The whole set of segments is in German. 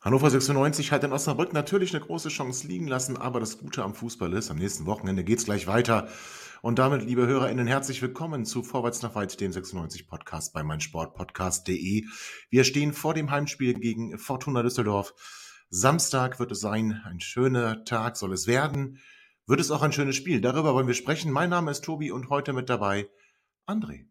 Hannover 96 hat in Osnabrück natürlich eine große Chance liegen lassen, aber das Gute am Fußball ist, am nächsten Wochenende geht's gleich weiter. Und damit, liebe HörerInnen, herzlich willkommen zu Vorwärts nach weit, dem 96-Podcast bei meinsportpodcast.de. Wir stehen vor dem Heimspiel gegen Fortuna Düsseldorf. Samstag wird es sein, ein schöner Tag soll es werden. Wird es auch ein schönes Spiel, darüber wollen wir sprechen. Mein Name ist Tobi und heute mit dabei André.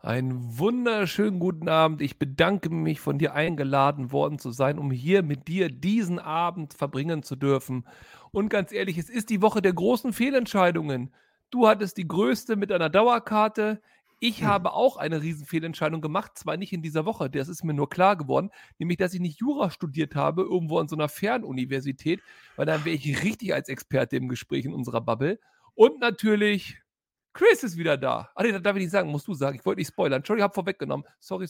Einen wunderschönen guten Abend. Ich bedanke mich, von dir eingeladen worden zu sein, um hier mit dir diesen Abend verbringen zu dürfen. Und ganz ehrlich, es ist die Woche der großen Fehlentscheidungen. Du hattest die größte mit einer Dauerkarte. Ich habe auch eine Riesenfehlentscheidung gemacht, zwar nicht in dieser Woche, das ist mir nur klar geworden, nämlich, dass ich nicht Jura studiert habe, irgendwo an so einer Fernuniversität, weil dann wäre ich richtig als Experte im Gespräch in unserer Bubble. Und natürlich... Chris ist wieder da. Ach nee, das darf ich nicht sagen, musst du sagen. Ich wollte nicht spoilern. Entschuldigung, ich habe vorweggenommen. Sorry.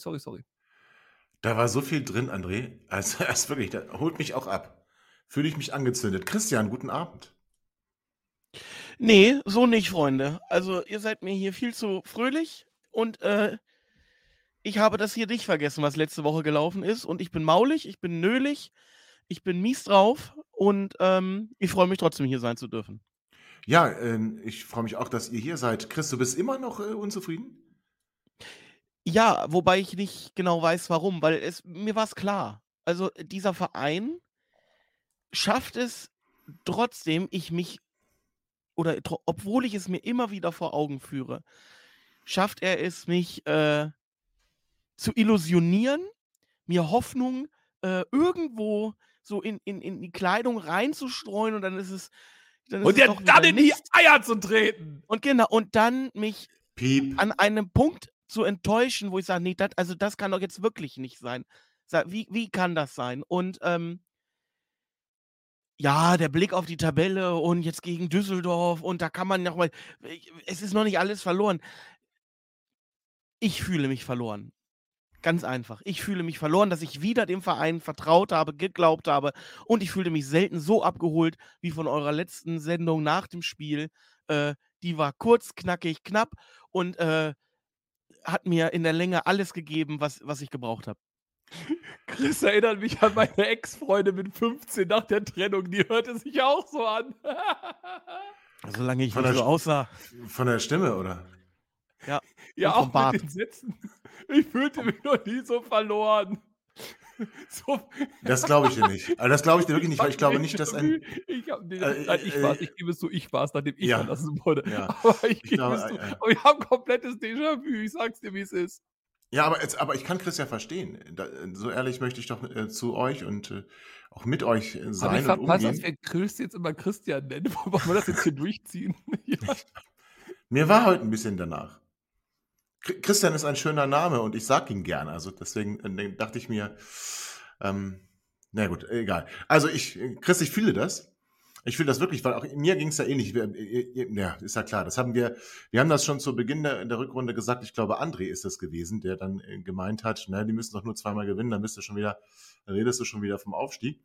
Da war so viel drin, André. Also wirklich, das holt mich auch ab. Fühle ich mich angezündet. Christian, guten Abend. Nee, so nicht, Freunde. Also ihr seid mir hier viel zu fröhlich und ich habe das hier nicht vergessen, was letzte Woche gelaufen ist. Und ich bin maulig, ich bin nölig, ich bin mies drauf und ich freue mich trotzdem, hier sein zu dürfen. Ja, ich freue mich auch, dass ihr hier seid. Chris, du bist immer noch unzufrieden? Ja, wobei ich nicht genau weiß, warum, weil mir war es klar. Also dieser Verein schafft es trotzdem, obwohl ich es mir immer wieder vor Augen führe, schafft er es, mich zu illusionieren, mir Hoffnung irgendwo so in die Kleidung reinzustreuen und dann ist es und dir dann in die Eier zu treten. Und genau, und dann mich an einem Punkt zu enttäuschen, wo ich sage, nee, das kann doch jetzt wirklich nicht sein. Wie kann das sein? Und ja, der Blick auf die Tabelle und jetzt gegen Düsseldorf und da kann man nochmal, es ist noch nicht alles verloren. Ich fühle mich verloren. Ganz einfach. Ich fühle mich verloren, dass ich wieder dem Verein vertraut habe, geglaubt habe und ich fühlte mich selten so abgeholt wie von eurer letzten Sendung nach dem Spiel. Die war kurz, knackig, knapp und hat mir in der Länge alles gegeben, was ich gebraucht habe. Chris erinnert mich an meine Ex-Freundin mit 15 nach der Trennung. Die hörte sich auch so an. Solange ich nicht so aussah. Von der Stimme, oder? Ja, auch mit den Sätzen. Ich fühlte mich noch nie so verloren. So. Das glaube ich dir nicht. Also das glaube ich dir wirklich nicht, weil ich glaube nicht, dass ein... Ich gebe es zu, ich war es, nachdem ich verlassen wurde. Ja. Aber ich habe ein komplettes Déjà-vu, ich sag's dir, wie es ist. Ja, aber ich kann Chris ja verstehen. So ehrlich möchte ich doch zu euch und auch mit euch sein. Aber ich verpasse, dass wir Chris jetzt immer Christian nennen. Wollen wir das jetzt hier durchziehen? Ja. Mir war heute ein bisschen danach. Christian ist ein schöner Name und ich sag ihn gerne. Also deswegen dachte ich mir, na gut, egal. Also Chris, ich fühle das. Ich fühle das wirklich, weil auch mir ging es ja ähnlich. Ja, ist ja klar. Wir haben das schon zu Beginn der Rückrunde gesagt. Ich glaube, André ist es gewesen, der dann gemeint hat, na, die müssen doch nur zweimal gewinnen, dann redest du schon wieder vom Aufstieg.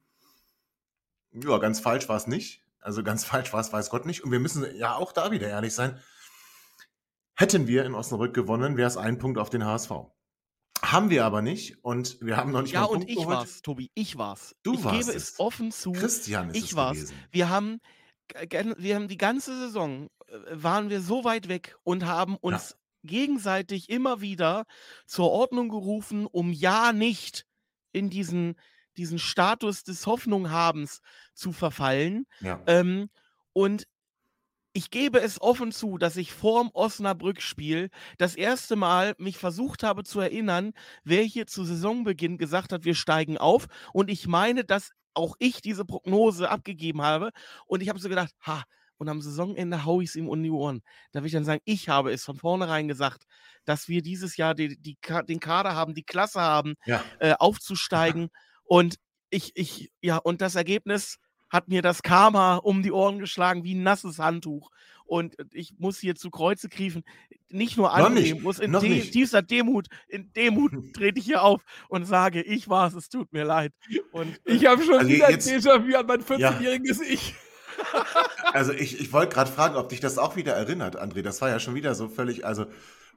Ja, ganz falsch war es nicht. Also ganz falsch war es, weiß Gott nicht. Und wir müssen ja auch da wieder ehrlich sein. Hätten wir in Osnabrück gewonnen, wäre es ein Punkt auf den HSV. Haben wir aber nicht und wir haben noch nicht mal einen Punkt geholt. Ja, und ich war's, Tobi, ich war's. Du warst es. Ich gebe es offen zu. Christian ist es gewesen. Ich war's. Wir haben die ganze Saison, waren wir so weit weg und haben uns gegenseitig immer wieder zur Ordnung gerufen, um ja nicht in diesen Status des Hoffnunghabens zu verfallen. Ja. Und ich gebe es offen zu, dass ich vorm Osnabrück-Spiel das erste Mal mich versucht habe zu erinnern, wer hier zu Saisonbeginn gesagt hat, wir steigen auf. Und ich meine, dass auch ich diese Prognose abgegeben habe. Und ich habe so gedacht, und am Saisonende haue ich es ihm um die Ohren. Da will ich dann sagen, ich habe es von vornherein gesagt, dass wir dieses Jahr den Kader haben, die Klasse haben, aufzusteigen. Und und das Ergebnis hat mir das Karma um die Ohren geschlagen wie ein nasses Handtuch. Und ich muss hier zu Kreuze kriechen. Nicht nur annehmen, muss in tiefster Demut, trete ich hier auf und sage, ich war es tut mir leid. Und ich habe schon wieder ein Déjà-vu an mein 14-jähriges Ich. Also ich wollte gerade fragen, ob dich das auch wieder erinnert, André. Das war ja schon wieder so völlig, also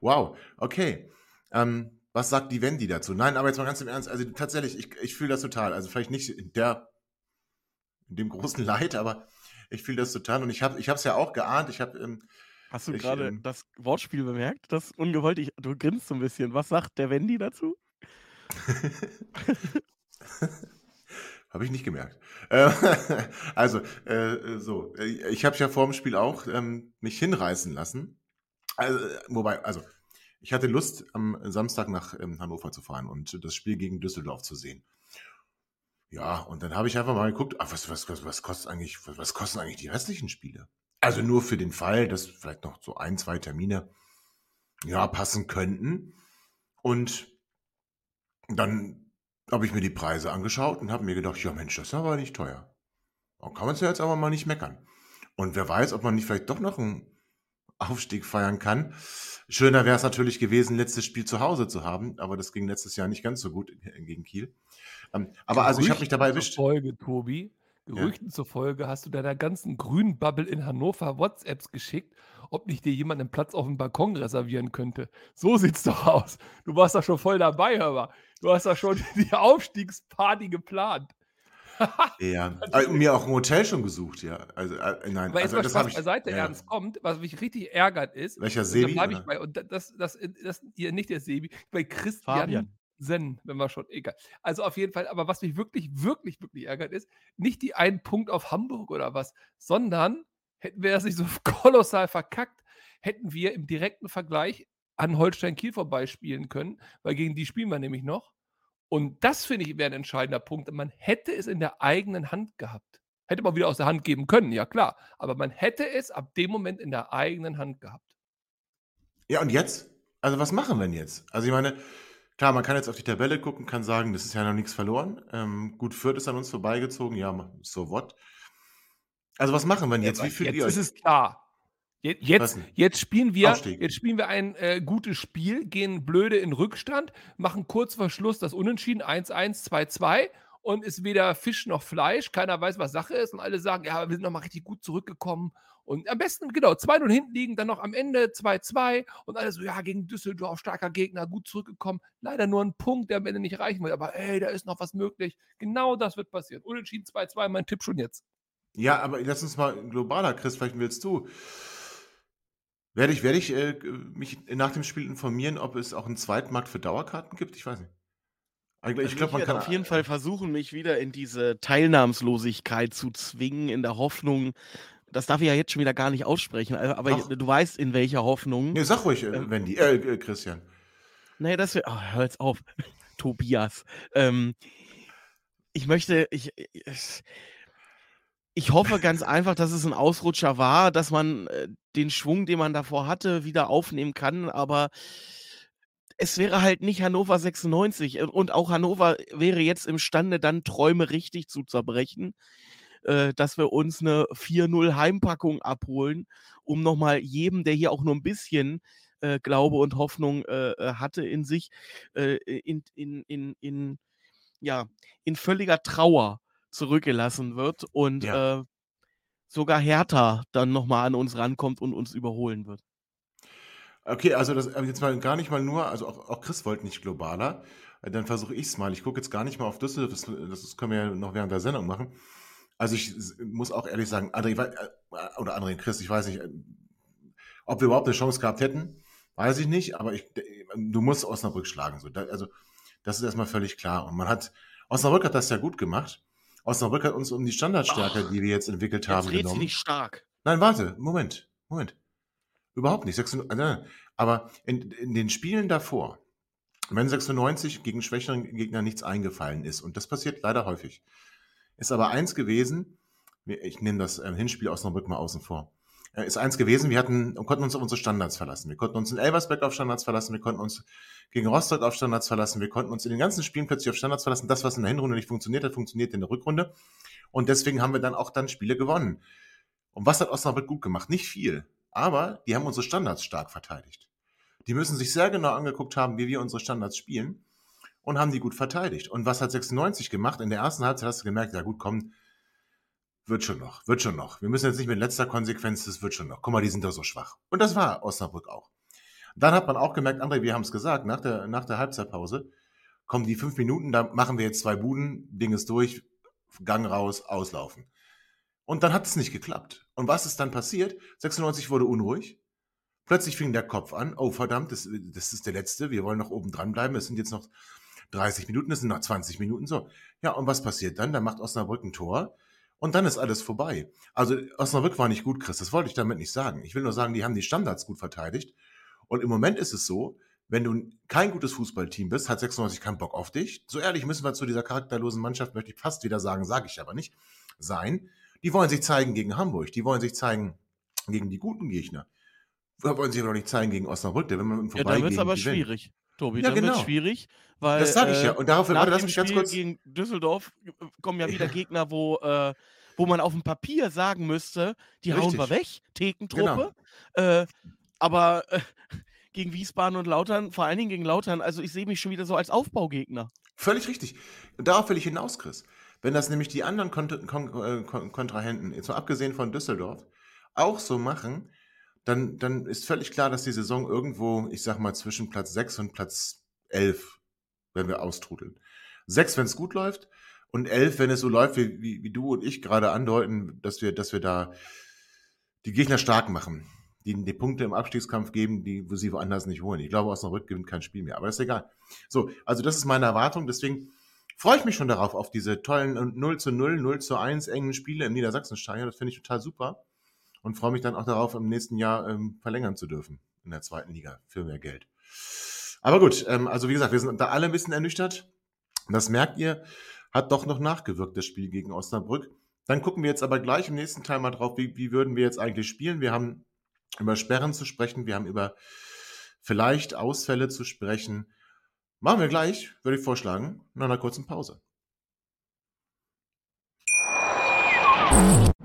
wow, okay. Was sagt die Wendy dazu? Nein, aber jetzt mal ganz im Ernst, also tatsächlich, ich fühle das total. Also vielleicht nicht in dem großen Leid, aber ich fühle das total und ich habe es ja auch geahnt. Hast du gerade das Wortspiel bemerkt? Das ungewollt. Du grinst so ein bisschen. Was sagt der Wendy dazu? Habe ich nicht gemerkt. Ich habe ja vor dem Spiel auch mich hinreißen lassen. Also ich hatte Lust, am Samstag nach Hannover zu fahren und das Spiel gegen Düsseldorf zu sehen. Ja, und dann habe ich einfach mal geguckt, was kosten eigentlich die restlichen Spiele? Also nur für den Fall, dass vielleicht noch so ein, zwei Termine passen könnten. Und dann habe ich mir die Preise angeschaut und habe mir gedacht, ja Mensch, das ist aber nicht teuer. Da kann man es ja jetzt aber mal nicht meckern. Und wer weiß, ob man nicht vielleicht doch noch einen Aufstieg feiern kann. Schöner wäre es natürlich gewesen, letztes Spiel zu Hause zu haben, aber das ging letztes Jahr nicht ganz so gut gegen Kiel. Aber also ich habe mich dabei erwischt. Folge, Tobi, Gerüchten zufolge hast du deiner ganzen grünen Bubble in Hannover WhatsApps geschickt, ob nicht dir jemand einen Platz auf dem Balkon reservieren könnte. So sieht's doch aus. Du warst doch schon voll dabei, aber du hast doch schon die Aufstiegsparty geplant. Ja, mir auch ein Hotel schon gesucht, ja. Also, nein, aber also, das habe ich. Seit der Ernst kommt, was mich richtig ärgert ist. Welcher Sebi? Und das hier nicht der Sebi, bei Fabian. Wenn wir schon, egal. Also auf jeden Fall, aber was mich wirklich, wirklich, wirklich ärgert ist, nicht die einen Punkt auf Hamburg oder was, sondern hätten wir das nicht so kolossal verkackt, hätten wir im direkten Vergleich an Holstein Kiel vorbeispielen können, weil gegen die spielen wir nämlich noch. Und das, finde ich, wäre ein entscheidender Punkt. Man hätte es in der eigenen Hand gehabt. Hätte man wieder aus der Hand geben können, ja klar. Aber man hätte es ab dem Moment in der eigenen Hand gehabt. Ja, und jetzt? Also was machen wir denn jetzt? Also ich meine, klar, man kann jetzt auf die Tabelle gucken, kann sagen, das ist ja noch nichts verloren. Gut, Fürth ist an uns vorbeigezogen, ja, so what? Also was machen wir denn jetzt? Wie fühlt ihr euch? Jetzt ist es klar. Jetzt spielen wir ein gutes Spiel, gehen blöde in Rückstand, machen kurz vor Schluss das Unentschieden, 1-1, 2-2 und ist weder Fisch noch Fleisch, keiner weiß, was Sache ist und alle sagen, ja, wir sind nochmal richtig gut zurückgekommen. Und am besten, genau, 2-0 hinten liegen, dann noch am Ende 2-2 und alle so, ja, gegen Düsseldorf, starker Gegner, gut zurückgekommen. Leider nur ein Punkt, der am Ende nicht reichen wird, aber ey, da ist noch was möglich. Genau das wird passieren. Unentschieden 2-2, mein Tipp schon jetzt. Ja, aber lass uns mal globaler, Chris, vielleicht willst du. Werde ich mich nach dem Spiel informieren, ob es auch einen Zweitmarkt für Dauerkarten gibt? Ich weiß nicht. Ich glaube, man kann auf jeden Fall versuchen, mich wieder in diese Teilnahmslosigkeit zu zwingen, in der Hoffnung, das darf ich ja jetzt schon wieder gar nicht aussprechen, aber du weißt, in welcher Hoffnung. Nee, sag ruhig, Wendy, Christian. Naja, das wird. Hör jetzt auf, Tobias. Ich hoffe ganz einfach, dass es ein Ausrutscher war, dass man den Schwung, den man davor hatte, wieder aufnehmen kann, aber es wäre halt nicht Hannover 96 und auch Hannover wäre jetzt imstande, dann Träume richtig zu zerbrechen. Dass wir uns eine 4-0 Heimpackung abholen, um nochmal jedem, der hier auch nur ein bisschen Glaube und Hoffnung hatte in sich, in völliger Trauer zurückgelassen wird und sogar Hertha dann nochmal an uns rankommt und uns überholen wird. Okay, also das jetzt mal gar nicht mal nur, also auch Chris wollte nicht globaler, dann versuche ich es mal. Ich gucke jetzt gar nicht mal auf Düsseldorf, das können wir ja noch während der Sendung machen. Also ich muss auch ehrlich sagen, André, Chris, ich weiß nicht, ob wir überhaupt eine Chance gehabt hätten, weiß ich nicht, aber du musst Osnabrück schlagen. So. Also das ist erstmal völlig klar. Und Osnabrück hat das ja gut gemacht. Osnabrück hat uns um die Standardstärke, die wir jetzt entwickelt haben, genommen. Jetzt red's nicht stark. Nein, warte, Moment. Überhaupt nicht. Aber in den Spielen davor, wenn 96 gegen schwächeren Gegner nichts eingefallen ist, und das passiert leider häufig, ist aber eins gewesen, ich nehme das Hinspiel Osnabrück mal außen vor, ist eins gewesen, wir hatten und konnten uns auf unsere Standards verlassen. Wir konnten uns in Elversberg auf Standards verlassen, wir konnten uns gegen Rostock auf Standards verlassen, wir konnten uns in den ganzen Spielen plötzlich auf Standards verlassen. Das, was in der Hinrunde nicht funktioniert hat, funktioniert in der Rückrunde. Und deswegen haben wir dann auch dann Spiele gewonnen. Und was hat Osnabrück gut gemacht? Nicht viel, aber die haben unsere Standards stark verteidigt. Die müssen sich sehr genau angeguckt haben, wie wir unsere Standards spielen und haben die gut verteidigt. Und was hat 96 gemacht? In der ersten Halbzeit hast du gemerkt, ja gut, komm, wird schon noch. Wir müssen jetzt nicht mit letzter Konsequenz, das wird schon noch. Guck mal, die sind da so schwach. Und das war Osnabrück auch. Dann hat man auch gemerkt, André, wir haben es gesagt, nach der Halbzeitpause, kommen die 5 Minuten, da machen wir jetzt 2 Buden, Ding ist durch, Gang raus, auslaufen. Und dann hat es nicht geklappt. Und was ist dann passiert? 96 wurde unruhig. Plötzlich fing der Kopf an, oh verdammt, das ist der letzte, wir wollen noch oben dran bleiben, es sind jetzt noch 30 Minuten, es sind noch 20 Minuten, so. Ja, und was passiert dann? Dann macht Osnabrück ein Tor und dann ist alles vorbei. Also Osnabrück war nicht gut, Chris, das wollte ich damit nicht sagen. Ich will nur sagen, die haben die Standards gut verteidigt und im Moment ist es so, wenn du kein gutes Fußballteam bist, hat 96 keinen Bock auf dich. So ehrlich müssen wir zu dieser charakterlosen Mannschaft, möchte ich fast wieder sagen, sage ich aber nicht, sein. Die wollen sich zeigen gegen Hamburg, die wollen sich zeigen gegen die guten Gegner. Wollen sie aber noch nicht zeigen gegen Osnabrück, wenn man vorbei. Ja, dann wird es aber schwierig, Tobi. Ja, dann genau. Wird es schwierig, weil. Das sage ich ja. Und darauf, warte, lass mich ganz kurz. Gegen Düsseldorf kommen ja wieder Gegner, wo man auf dem Papier sagen müsste, die hauen wir weg, Thekentruppe. Genau. Aber gegen Wiesbaden und Lautern, vor allen Dingen gegen Lautern, also ich sehe mich schon wieder so als Aufbaugegner. Völlig richtig. Und darauf will ich hinaus, Chris. Wenn das nämlich die anderen Kontrahenten, jetzt mal abgesehen von Düsseldorf, auch so machen, dann ist völlig klar, dass die Saison irgendwo, ich sag mal, zwischen Platz 6 und Platz 11, wenn wir austrudeln. 6, wenn es gut läuft, und 11, wenn es so läuft, wie du und ich gerade andeuten, dass wir da die Gegner stark machen, die Punkte im Abstiegskampf geben, die wo sie woanders nicht holen. Ich glaube, Osnabrück gewinnt kein Spiel mehr, aber das ist egal. So, also das ist meine Erwartung, deswegen freue ich mich schon darauf, auf diese tollen 0:0, 0:1 engen Spiele im Niedersachsenstadion, das finde ich total super. Und freue mich dann auch darauf, im nächsten Jahr verlängern zu dürfen in der 2. Liga für mehr Geld. Aber gut, also wie gesagt, wir sind da alle ein bisschen ernüchtert. Das merkt ihr, hat doch noch nachgewirkt, das Spiel gegen Osnabrück. Dann gucken wir jetzt aber gleich im nächsten Teil mal drauf, wie würden wir jetzt eigentlich spielen. Wir haben über Sperren zu sprechen, wir haben über vielleicht Ausfälle zu sprechen. Machen wir gleich, würde ich vorschlagen, nach einer kurzen Pause.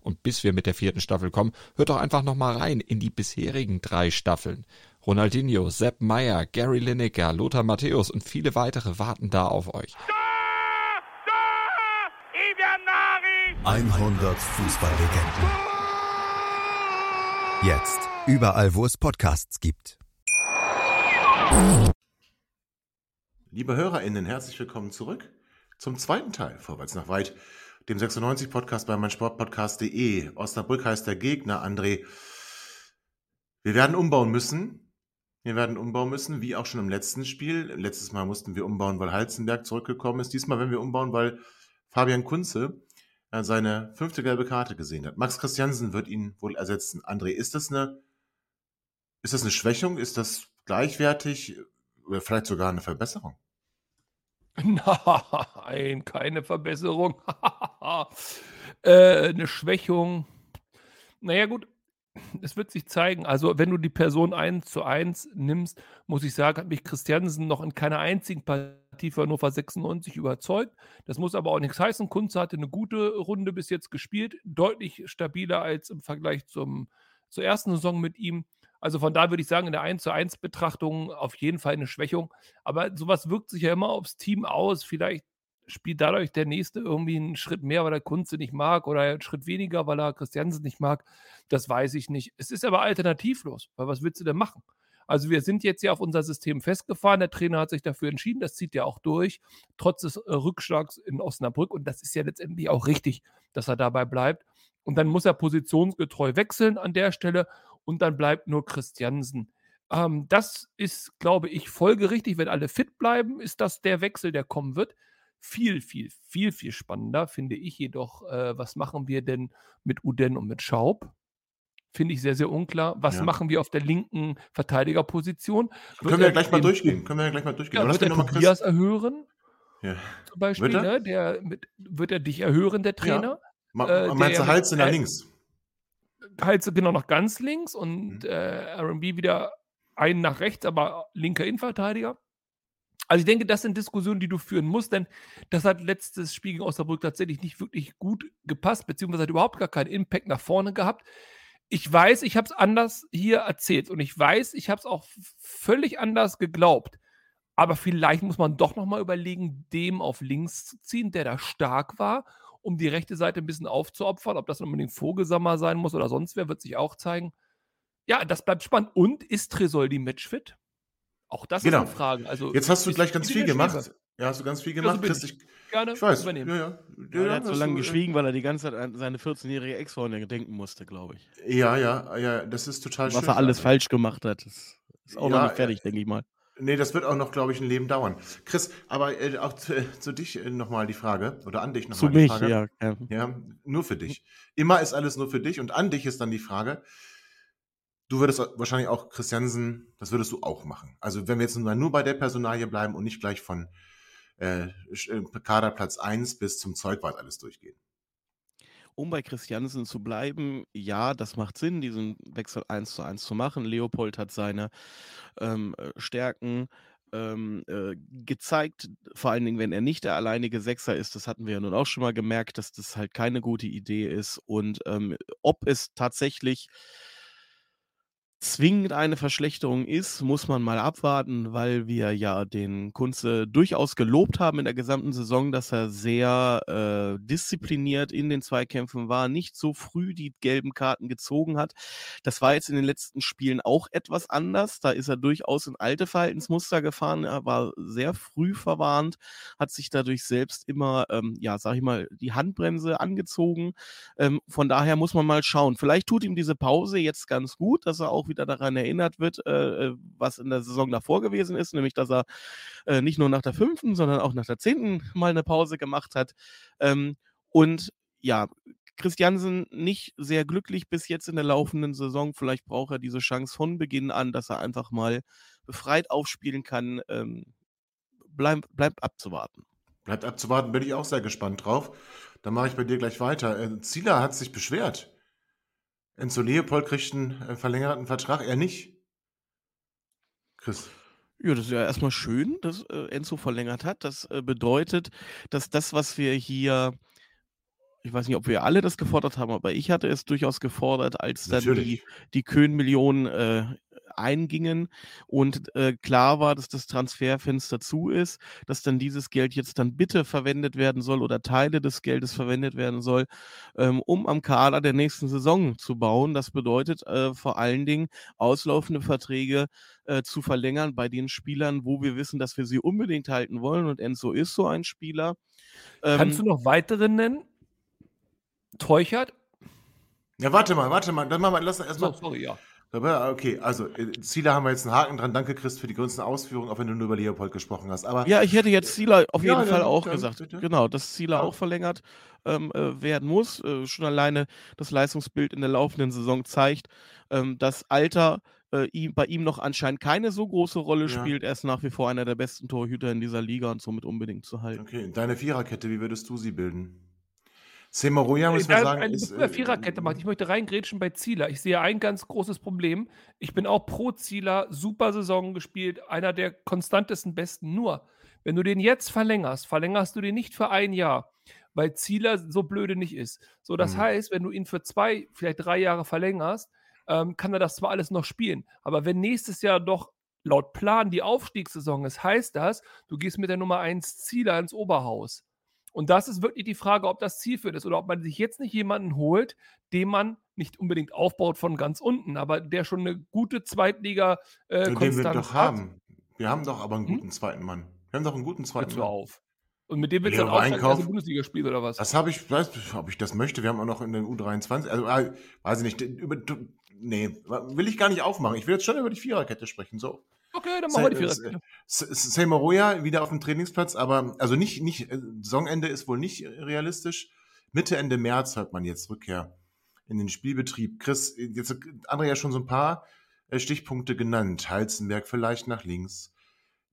Und bis wir mit der 4. Staffel kommen, hört doch einfach nochmal rein in die bisherigen 3 Staffeln. Ronaldinho, Sepp Maier, Gary Lineker, Lothar Matthäus und viele weitere warten da auf euch. 100 Fußballlegenden. Jetzt. Überall, wo es Podcasts gibt. Liebe HörerInnen, herzlich willkommen zurück zum 2. Teil Vorwärts nach Weit, dem 96-Podcast bei meinsportpodcast.de. Osnabrück heißt der Gegner, André. Wir werden umbauen müssen. Wie auch schon im letzten Spiel. Letztes Mal mussten wir umbauen, weil Halstenberg zurückgekommen ist. Diesmal werden wir umbauen, weil Fabian Kunze seine 5. gelbe Karte gesehen hat. Max Christiansen wird ihn wohl ersetzen. André, ist das eine Schwächung? Ist das gleichwertig? Oder vielleicht sogar eine Verbesserung? Nein, keine Verbesserung. Eine Schwächung. Naja gut, es wird sich zeigen. Also wenn du die Person 1:1 nimmst, muss ich sagen, hat mich Christiansen noch in keiner einzigen Partie für Hannover 96 überzeugt. Das muss aber auch nichts heißen. Kunze hatte eine gute Runde bis jetzt gespielt. Deutlich stabiler als im Vergleich zur ersten Saison mit ihm. Also von da würde ich sagen, in der 1:1 Betrachtung auf jeden Fall eine Schwächung. Aber sowas wirkt sich ja immer aufs Team aus. Vielleicht spielt dadurch der Nächste irgendwie einen Schritt mehr, weil er Kunze nicht mag, oder einen Schritt weniger, weil er Christiansen nicht mag. Das weiß ich nicht. Es ist aber alternativlos, weil was willst du denn machen? Also wir sind jetzt ja auf unser System festgefahren. Der Trainer hat sich dafür entschieden. Das zieht er auch durch, trotz des Rückschlags in Osnabrück. Und das ist ja letztendlich auch richtig, dass er dabei bleibt. Und dann muss er positionsgetreu wechseln an der Stelle. und dann bleibt nur Christiansen. Das ist, glaube ich, folgerichtig. Wenn alle fit bleiben, ist das der Wechsel, der kommen wird. Viel spannender finde ich jedoch, was machen wir denn mit Uden und mit Schaub? Finde ich sehr, sehr unklar. Was machen wir auf der linken Verteidigerposition? Können wir ja gleich mal durchgehen. Ja, wird der Tobias erhören? Ja. Zum Beispiel, wird er? Ne? Wird er dich erhören, der Trainer? Ja. Meinst du Halse nach links? Halse genau nach ganz links und R&B wieder einen nach rechts, aber linker Innenverteidiger. Also ich denke, das sind Diskussionen, die du führen musst, denn das hat letztes Spiel gegen Osnabrück tatsächlich nicht wirklich gut gepasst, beziehungsweise hat überhaupt gar keinen Impact nach vorne gehabt. Ich weiß, ich habe es anders hier erzählt und ich weiß, ich habe es auch völlig anders geglaubt. Aber vielleicht muss man doch nochmal überlegen, dem auf links zu ziehen, der da stark war, um die rechte Seite ein bisschen aufzuopfern. Ob das unbedingt Vogelsammer sein muss oder sonst wer, wird sich auch zeigen. Ja, das bleibt spannend. Und ist Tresoldi matchfit? Auch das ist eine Frage. Also, jetzt hast du gleich ganz viel gemacht. Ja, hast du ganz viel gemacht. Also ich weiß. Übernehmen. Ja, er hat so lange geschwiegen, weil er die ganze Zeit an seine 14-jährige Ex-Freundin denken musste, glaube ich. Ja, das ist total schön. Was er alles falsch gemacht hat, ist auch noch nicht fertig, denke ich mal. Nee, das wird auch noch, glaube ich, ein Leben dauern. Chris, aber auch zu dich nochmal die Frage, oder an dich nochmal die Frage. Zu mich, ja. Nur für dich. Immer ist alles nur für dich und an dich ist dann die Frage, du würdest wahrscheinlich auch, Christiansen, das würdest du auch machen. Also wenn wir jetzt nur bei der Personalie bleiben und nicht gleich von Kaderplatz 1 bis zum Zeugwart alles durchgehen. Um bei Christiansen zu bleiben, ja, das macht Sinn, diesen Wechsel 1:1 zu machen. Leopold hat seine Stärken gezeigt, vor allen Dingen, wenn er nicht der alleinige Sechser ist, das hatten wir ja nun auch schon mal gemerkt, dass das halt keine gute Idee ist und ob es tatsächlich zwingend eine Verschlechterung ist, muss man mal abwarten, weil wir ja den Kunze durchaus gelobt haben in der gesamten Saison, dass er sehr diszipliniert in den Zweikämpfen war, nicht so früh die gelben Karten gezogen hat. Das war jetzt in den letzten Spielen auch etwas anders. Da ist er durchaus in alte Verhaltensmuster gefahren. Er war sehr früh verwarnt, hat sich dadurch selbst immer, die Handbremse angezogen. Von daher muss man mal schauen. Vielleicht tut ihm diese Pause jetzt ganz gut, dass er auch wieder daran erinnert wird, was in der Saison davor gewesen ist, nämlich dass er nicht nur nach der 5., sondern auch nach der 10. mal eine Pause gemacht hat. Christiansen nicht sehr glücklich bis jetzt in der laufenden Saison. Vielleicht braucht er diese Chance von Beginn an, dass er einfach mal befreit aufspielen kann. Bleibt abzuwarten. Bleibt abzuwarten, bin ich auch sehr gespannt drauf. Dann mache ich bei dir gleich weiter. Zieler hat sich beschwert. Enzo Leopold kriegt einen verlängerten Vertrag, er nicht. Chris. Ja, das ist ja erstmal schön, dass Enzo verlängert hat. Das bedeutet, dass das, was wir hier, ich weiß nicht, ob wir alle das gefordert haben, aber ich hatte es durchaus gefordert, als dann die Köhn-Millionen eingingen und klar war, dass das Transferfenster zu ist, dass dann dieses Geld jetzt dann bitte verwendet werden soll oder Teile des Geldes verwendet werden soll, um am Kader der nächsten Saison zu bauen. Das bedeutet vor allen Dingen auslaufende Verträge zu verlängern bei den Spielern, wo wir wissen, dass wir sie unbedingt halten wollen und Enzo ist so ein Spieler. Kannst du noch weitere nennen? Teuchert? Ja, warte mal. Dann machen wir das erstmal. Okay, also Zieler haben wir jetzt einen Haken dran. Danke, Chris, für die größten Ausführungen, auch wenn du nur über Leopold gesprochen hast. Aber ja, ich hätte jetzt Zieler auf jeden Fall auch gesagt. Bitte. Genau, dass Zieler auch verlängert werden muss. Schon alleine das Leistungsbild in der laufenden Saison zeigt, dass Alter bei ihm noch anscheinend keine so große Rolle spielt. Er ist nach wie vor einer der besten Torhüter in dieser Liga und somit unbedingt zu halten. Okay, deine Viererkette, wie würdest du sie bilden? Semaroya muss man sagen, ist eine Viererkette macht. Ich möchte reingrätschen bei Zieler. Ich sehe ein ganz großes Problem. Ich bin auch pro Zieler, super Saison gespielt, einer der konstantesten Besten. Nur, wenn du den jetzt verlängerst du den nicht für ein Jahr, weil Zieler so blöde nicht ist. So, das heißt, wenn du ihn für 2, vielleicht 3 Jahre verlängerst, kann er das zwar alles noch spielen, aber wenn nächstes Jahr doch laut Plan die Aufstiegssaison ist, heißt das, du gehst mit der Nummer 1 Zieler ins Oberhaus. Und das ist wirklich die Frage, ob das zielführend ist oder ob man sich jetzt nicht jemanden holt, den man nicht unbedingt aufbaut von ganz unten, aber der schon eine gute Zweitliga-Konstanz hat. Den wir doch haben. Wir haben doch aber einen guten zweiten Mann. Hör zu auf. Und mit dem willst du dann auch das erste Bundesligaspiel oder was? Das habe ich, weiß nicht, ob ich das möchte. Wir haben auch noch in den U23, also weiß ich nicht, will ich gar nicht aufmachen. Ich will jetzt schon über die Viererkette sprechen, so. Okay, dann machen wir die Viererkette. Seymour wieder auf dem Trainingsplatz, aber also nicht, Saisonende ist wohl nicht realistisch. Mitte, Ende März hört man jetzt Rückkehr in den Spielbetrieb. Chris, jetzt hat André ja schon so ein paar Stichpunkte genannt. Halstenberg vielleicht nach links,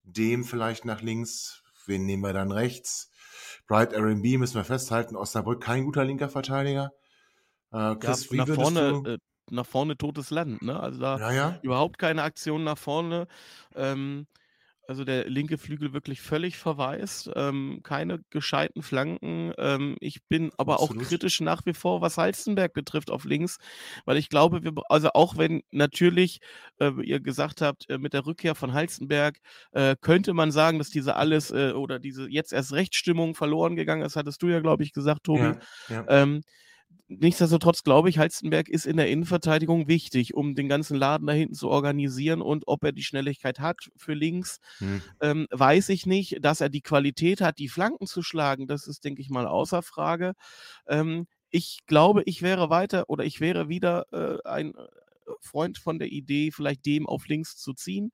Dem vielleicht nach links, wen nehmen wir dann rechts? Bright, R&B müssen wir festhalten, Osnabrück kein guter linker Verteidiger. Chris, ja, nach vorne totes Land, ne? Also da überhaupt keine Aktion nach vorne. Also der linke Flügel wirklich völlig verwaist. Keine gescheiten Flanken. Ich bin aber auch kritisch nach wie vor, was Halstenberg betrifft, auf links. Weil ich glaube, auch wenn natürlich ihr gesagt habt, mit der Rückkehr von Halstenberg könnte man sagen, dass diese oder diese jetzt erst Rechtsstimmung verloren gegangen ist, hattest du ja, glaube ich, gesagt, Tobi. Ja. Nichtsdestotrotz glaube ich, Halstenberg ist in der Innenverteidigung wichtig, um den ganzen Laden da hinten zu organisieren, und ob er die Schnelligkeit hat für links, weiß ich nicht. Dass er die Qualität hat, die Flanken zu schlagen, das ist, denke ich mal, außer Frage. Ich glaube, ich wäre wieder ein Freund von der Idee, vielleicht Dem auf links zu ziehen.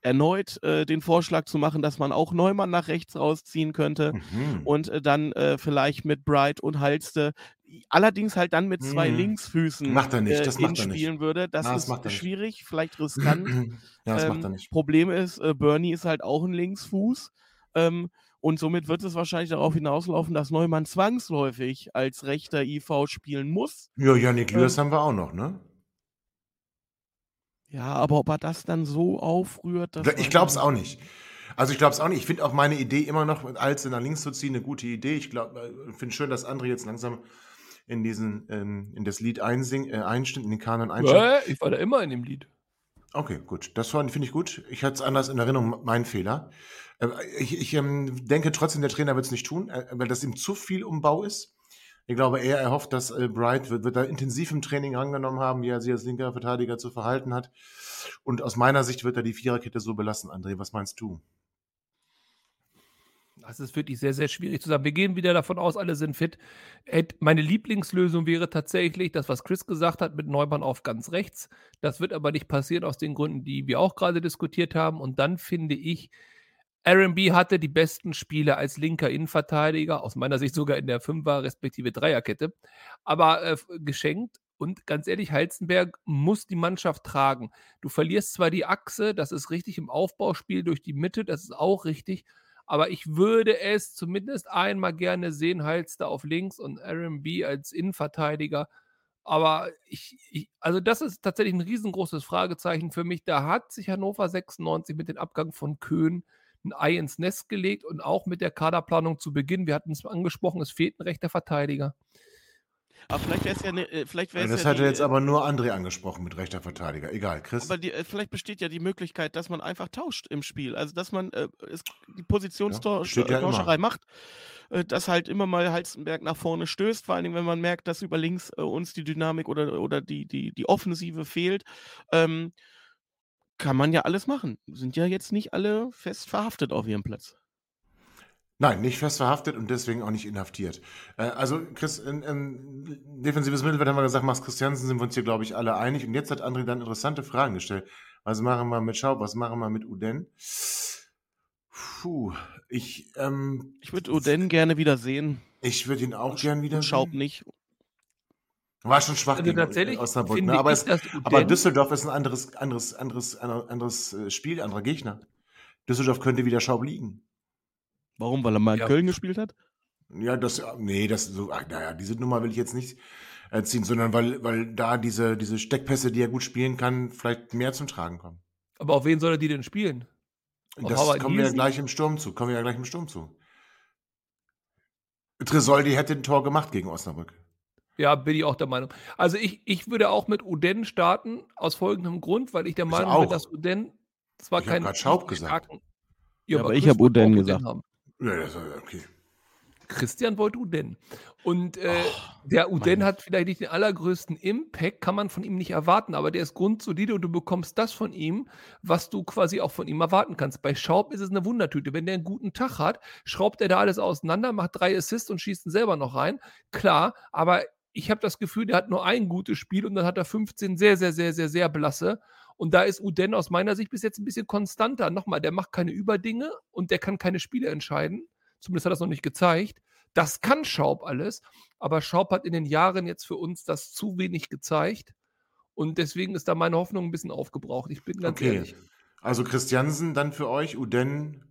Erneut den Vorschlag zu machen, dass man auch Neumann nach rechts rausziehen könnte und dann vielleicht mit Bright und Halste, allerdings halt dann mit zwei Linksfüßen spielen würde. Das ist schwierig, vielleicht riskant. Ja, das macht er nicht. Problem ist, Bernie ist halt auch ein Linksfuß. Und somit wird es wahrscheinlich darauf hinauslaufen, dass Neumann zwangsläufig als rechter IV spielen muss. Ja, Yannick Lüers haben wir auch noch, ne? Ja, aber ob er das dann so aufrührt... Ich glaube es auch nicht. Ich finde auch meine Idee immer noch, Alze nach links zu ziehen, eine gute Idee. Ich finde schön, dass André jetzt langsam in das Lied einstimmt, in den Kanon einstimmt. Ja, ich war da immer in dem Lied. Okay, gut. Das finde ich gut. Ich hatte es anders in Erinnerung, mein Fehler. Ich denke trotzdem, der Trainer wird es nicht tun, weil das ihm zu viel Umbau ist. Ich glaube, er hofft, dass Bright wird da intensiv im Training rangenommen haben, wie er sich als linker Verteidiger zu verhalten hat. Und aus meiner Sicht wird er die Viererkette so belassen. André, was meinst du? Das ist wirklich sehr, sehr schwierig zu sagen. Wir gehen wieder davon aus, alle sind fit. Meine Lieblingslösung wäre tatsächlich das, was Chris gesagt hat, mit Neumann auf ganz rechts. Das wird aber nicht passieren aus den Gründen, die wir auch gerade diskutiert haben. Und dann finde ich, R&B hatte die besten Spiele als linker Innenverteidiger, aus meiner Sicht sogar in der Fünfer- respektive Dreierkette, aber geschenkt. Und ganz ehrlich, Halstenberg muss die Mannschaft tragen. Du verlierst zwar die Achse, das ist richtig, im Aufbauspiel durch die Mitte, das ist auch richtig, aber ich würde es zumindest einmal gerne sehen, Halster auf links und R&B als Innenverteidiger. Aber also das ist tatsächlich ein riesengroßes Fragezeichen für mich. Da hat sich Hannover 96 mit dem Abgang von Köhn ein Ei ins Nest gelegt, und auch mit der Kaderplanung zu Beginn. Wir hatten es angesprochen, es fehlt ein rechter Verteidiger. Aber vielleicht wäre es ja... das hatte jetzt aber nur André angesprochen mit rechter Verteidiger. Egal, Chris. Aber vielleicht besteht ja die Möglichkeit, dass man einfach tauscht im Spiel. Also, dass man die Positionstauscherei macht. Dass halt immer mal Halstenberg nach vorne stößt, vor allem wenn man merkt, dass über links uns die Dynamik oder die Offensive fehlt. Kann man ja alles machen. Sind ja jetzt nicht alle fest verhaftet auf ihrem Platz. Nein, nicht fest verhaftet und deswegen auch nicht inhaftiert. Also, Chris, defensives Mittelfeld haben wir gesagt, Max Christiansen, sind wir uns hier, glaube ich, alle einig. Und jetzt hat André dann interessante Fragen gestellt. Was machen wir mit Schaub? Was machen wir mit Uden? Ich würde Uden gerne wieder sehen. Ich würde ihn auch gerne wieder sehen. Schaub nicht. War schon schwach gegen Osnabrück, ne? Aber Düsseldorf ist ein anderes Spiel, anderer Gegner. Düsseldorf könnte wieder Schaub liegen. Warum? Weil er mal in Köln gespielt hat? Ja, diese Nummer will ich jetzt nicht ziehen, sondern weil da diese Steckpässe, die er gut spielen kann, vielleicht mehr zum Tragen kommen. Aber auf wen soll er die denn spielen? Kommen wir ja gleich im Sturm zu. Tresoldi hätte ein Tor gemacht gegen Osnabrück. Ja, bin ich auch der Meinung. Also ich würde auch mit Uden starten, aus folgendem Grund, weil ich der Meinung bin, dass Uden zwar keinen starken... Ich habe Uden gesagt. Ja, okay. Christian wollte Uden. Und der Uden hat vielleicht nicht den allergrößten Impact, kann man von ihm nicht erwarten, aber der ist grundsolide und du bekommst das von ihm, was du quasi auch von ihm erwarten kannst. Bei Schaub ist es eine Wundertüte. Wenn der einen guten Tag hat, schraubt er da alles auseinander, macht 3 Assists und schießt ihn selber noch rein. Klar, aber ich habe das Gefühl, der hat nur ein gutes Spiel und dann hat er 15 sehr, sehr, sehr, sehr, sehr blasse. Und da ist Uden aus meiner Sicht bis jetzt ein bisschen konstanter. Nochmal, der macht keine Überdinge und der kann keine Spiele entscheiden. Zumindest hat er es noch nicht gezeigt. Das kann Schaub alles, aber Schaub hat in den Jahren jetzt für uns das zu wenig gezeigt und deswegen ist da meine Hoffnung ein bisschen aufgebraucht. Ich bin ganz ehrlich. Also Christiansen dann für euch, Uden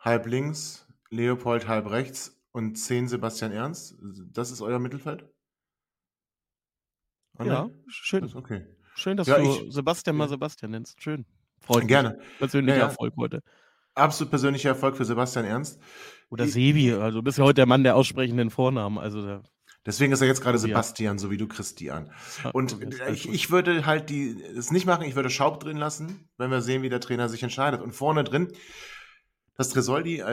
halb links, Leopold halb rechts und 10 Sebastian Ernst. Das ist euer Mittelfeld? Oh, ja, schön. Okay. Schön, dass du Sebastian mal Sebastian nennst. Schön. Freut mich. Gerne. Persönlicher Erfolg heute. Absolut persönlicher Erfolg für Sebastian Ernst. Oder Sebi, also du bist ja heute der Mann der aussprechenden Vornamen. Also deswegen ist er jetzt gerade Sebastian, so wie du Christian. Und ich würde halt es nicht machen, ich würde Schaub drin lassen, wenn wir sehen, wie der Trainer sich entscheidet. Und vorne drin, dass Tresoldi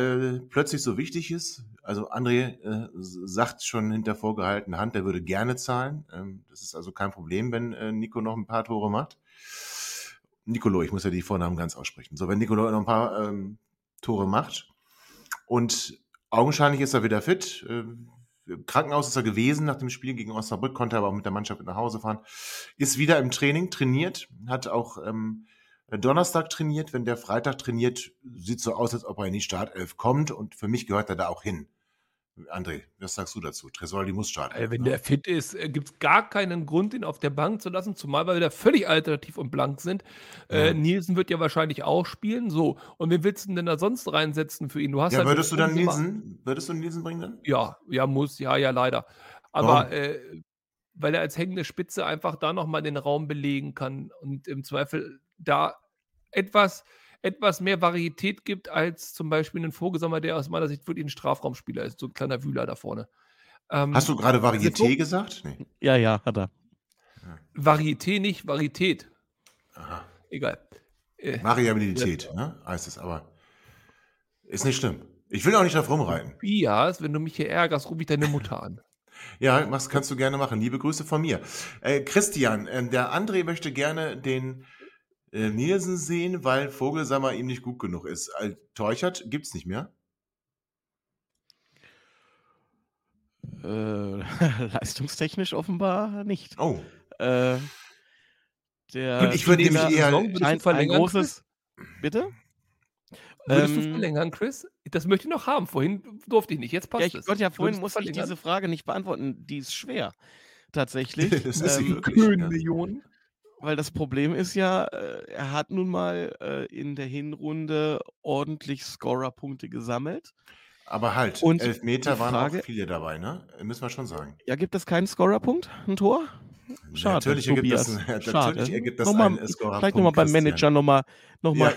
plötzlich so wichtig ist. Also André sagt schon hinter vorgehaltener Hand, der würde gerne zahlen. Das ist also kein Problem, wenn Nico noch ein paar Tore macht. Nicolo, ich muss ja die Vornamen ganz aussprechen. So, wenn Nicolo noch ein paar Tore macht und augenscheinlich ist er wieder fit. Im Krankenhaus ist er gewesen nach dem Spiel gegen Osnabrück, konnte aber auch mit der Mannschaft nach Hause fahren. Ist wieder im Training, trainiert, hat auch Donnerstag trainiert. Wenn der Freitag trainiert, sieht so aus, als ob er in die Startelf kommt und für mich gehört er da auch hin. André, was sagst du dazu? Tresoldi muss starten. Wenn der fit ist, gibt es gar keinen Grund, ihn auf der Bank zu lassen, zumal wir wieder völlig alternativ und blank sind. Nielsen wird ja wahrscheinlich auch spielen. So. Und wen willst du denn da sonst reinsetzen für ihn? Du hast würdest du dann Nielsen? Würdest du Nielsen bringen dann? Ja, leider. Aber weil er als hängende Spitze einfach da nochmal den Raum belegen kann und im Zweifel da etwas mehr Varietät gibt als zum Beispiel einen Vogelsammer, der aus meiner Sicht wirklich ein Strafraumspieler ist, so ein kleiner Wühler da vorne. Hast du gerade Varieté gesagt? Nee. Ja, hat er. Varieté nicht, Varietät. Aha. Egal. Variabilität, ne? Heißt es, aber ist nicht schlimm. Ich will auch nicht drauf rumreiten. Bias, wenn du mich hier ärgerst, rufe ich deine Mutter an. Ja, das kannst du gerne machen. Liebe Grüße von mir. Christian, der André möchte gerne den Nielsen sehen, weil Vogelsammer ihm nicht gut genug ist. Teuchert gibt's nicht mehr? Leistungstechnisch offenbar nicht. Oh. Ich würde nämlich eher ein großes... Chris? Bitte? Würdest du verlängern, Chris? Das möchte ich noch haben. Vorhin durfte ich nicht, jetzt passt es. Vorhin musste ich diese Frage nicht beantworten. Die ist schwer, tatsächlich. Das ist Millionen. Weil das Problem ist ja, er hat nun mal in der Hinrunde ordentlich Scorerpunkte gesammelt. Aber halt, und 11 Meter waren auch viele dabei, ne? Müssen wir schon sagen. Ja, gibt es keinen Scorerpunkt, ein Tor? Schade, natürlich ergibt das einen Scorerpunkt. Vielleicht nochmal beim Manager nochmal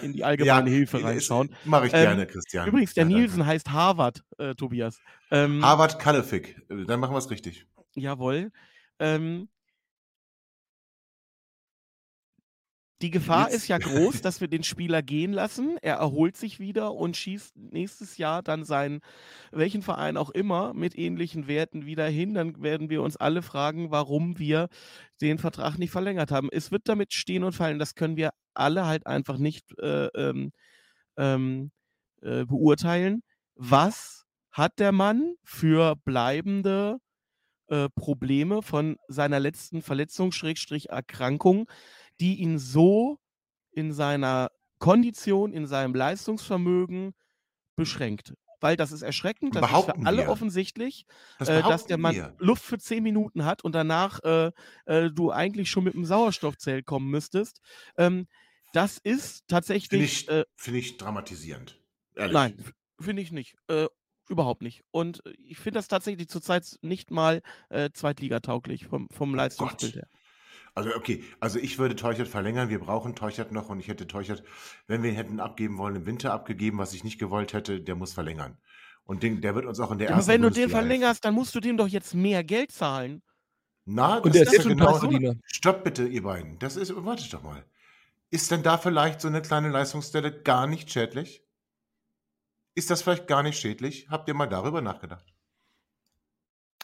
in die allgemeine Hilfe reinschauen. Mache ich gerne, Christian. Übrigens, der Nielsen heißt Harvard, Tobias. Harvard Kalefik, dann machen wir es richtig. Jawohl. Die Gefahr ist ja groß, dass wir den Spieler gehen lassen. Er erholt sich wieder und schießt nächstes Jahr dann welchen Verein auch immer, mit ähnlichen Werten wieder hin. Dann werden wir uns alle fragen, warum wir den Vertrag nicht verlängert haben. Es wird damit stehen und fallen. Das können wir alle halt einfach nicht beurteilen. Was hat der Mann für bleibende Probleme von seiner letzten Verletzung, Erkrankung, die ihn so in seiner Kondition, in seinem Leistungsvermögen beschränkt. Weil das ist erschreckend, das ist für alle offensichtlich, dass der Mann Luft für 10 Minuten hat und danach du eigentlich schon mit einem Sauerstoffzelt kommen müsstest. Das ist tatsächlich... Finde ich dramatisierend, ehrlich. Nein, finde ich nicht. Überhaupt nicht. Und ich finde das tatsächlich zurzeit nicht mal zweitligatauglich vom Leistungsbild her. Also okay, ich würde Teuchert verlängern, wir brauchen Teuchert noch und ich hätte Teuchert, wenn wir ihn hätten abgeben wollen, im Winter abgegeben, was ich nicht gewollt hätte, der muss verlängern. Und der wird uns auch in der ersten Bundesliga. Aber wenn du den verlängerst, dann musst du dem doch jetzt mehr Geld zahlen. Na, das ist ja genau... Stopp bitte, ihr beiden. Wartet doch mal. Ist denn da vielleicht so eine kleine Leistungsstelle gar nicht schädlich? Ist das vielleicht gar nicht schädlich? Habt ihr mal darüber nachgedacht?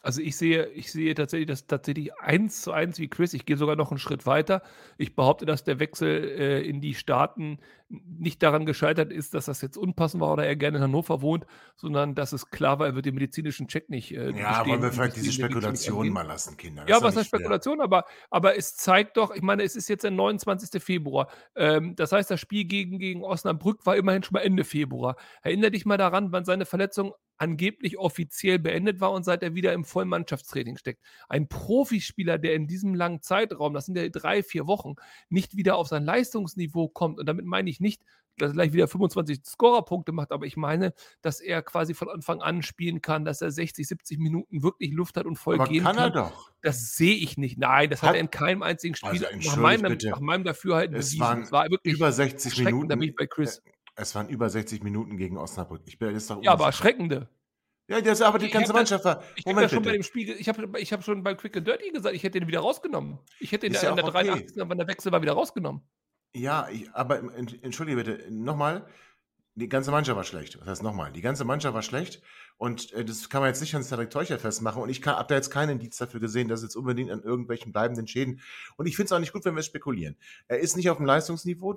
Also ich sehe tatsächlich das 1:1 wie Chris. Ich gehe sogar noch einen Schritt weiter. Ich behaupte, dass der Wechsel in die Staaten nicht daran gescheitert ist, dass das jetzt unpassend war oder er gerne in Hannover wohnt, sondern dass es klar war, er wird den medizinischen Check nicht bestehen. Wollen wir vielleicht diese Spekulationen mal lassen, Kinder? Das ja, was ist Spekulation? Aber es zeigt doch, ich meine, es ist jetzt der 29. Februar. Das heißt, das Spiel gegen Osnabrück war immerhin schon mal Ende Februar. Erinnere dich mal daran, wann seine Verletzung angeblich offiziell beendet war und seit er wieder im Vollmannschaftstraining steckt. Ein Profispieler, der in diesem langen Zeitraum, das sind ja 3-4 Wochen, nicht wieder auf sein Leistungsniveau kommt. Und damit meine ich nicht, dass er gleich wieder 25 Scorerpunkte macht, aber ich meine, dass er quasi von Anfang an spielen kann, dass er 60, 70 Minuten wirklich Luft hat und voll aber gehen kann. Aber kann er doch. Das sehe ich nicht. Nein, das hat er in keinem einzigen Spiel. Also nach meinem Dafürhalten bewiesen. Es war wirklich über 60 Minuten. Da bin ich bei Chris. Es waren über 60 Minuten gegen Osnabrück. Ja, aber erschreckende. Ja, das aber die ganze Mannschaft war. Ich habe schon beim Quick and Dirty gesagt, ich hätte ihn wieder rausgenommen. Ich hätte ihn an der 83. Okay. Aber der Wechsel war wieder rausgenommen. Ja, aber entschuldige bitte, nochmal, die ganze Mannschaft war schlecht. Das heißt nochmal, die ganze Mannschaft war schlecht und das kann man jetzt nicht an Cedric Teuchert festmachen und ich habe da jetzt keinen Indiz dafür gesehen, dass jetzt unbedingt an irgendwelchen bleibenden Schäden und ich finde es auch nicht gut, wenn wir spekulieren. Er ist nicht auf dem Leistungsniveau,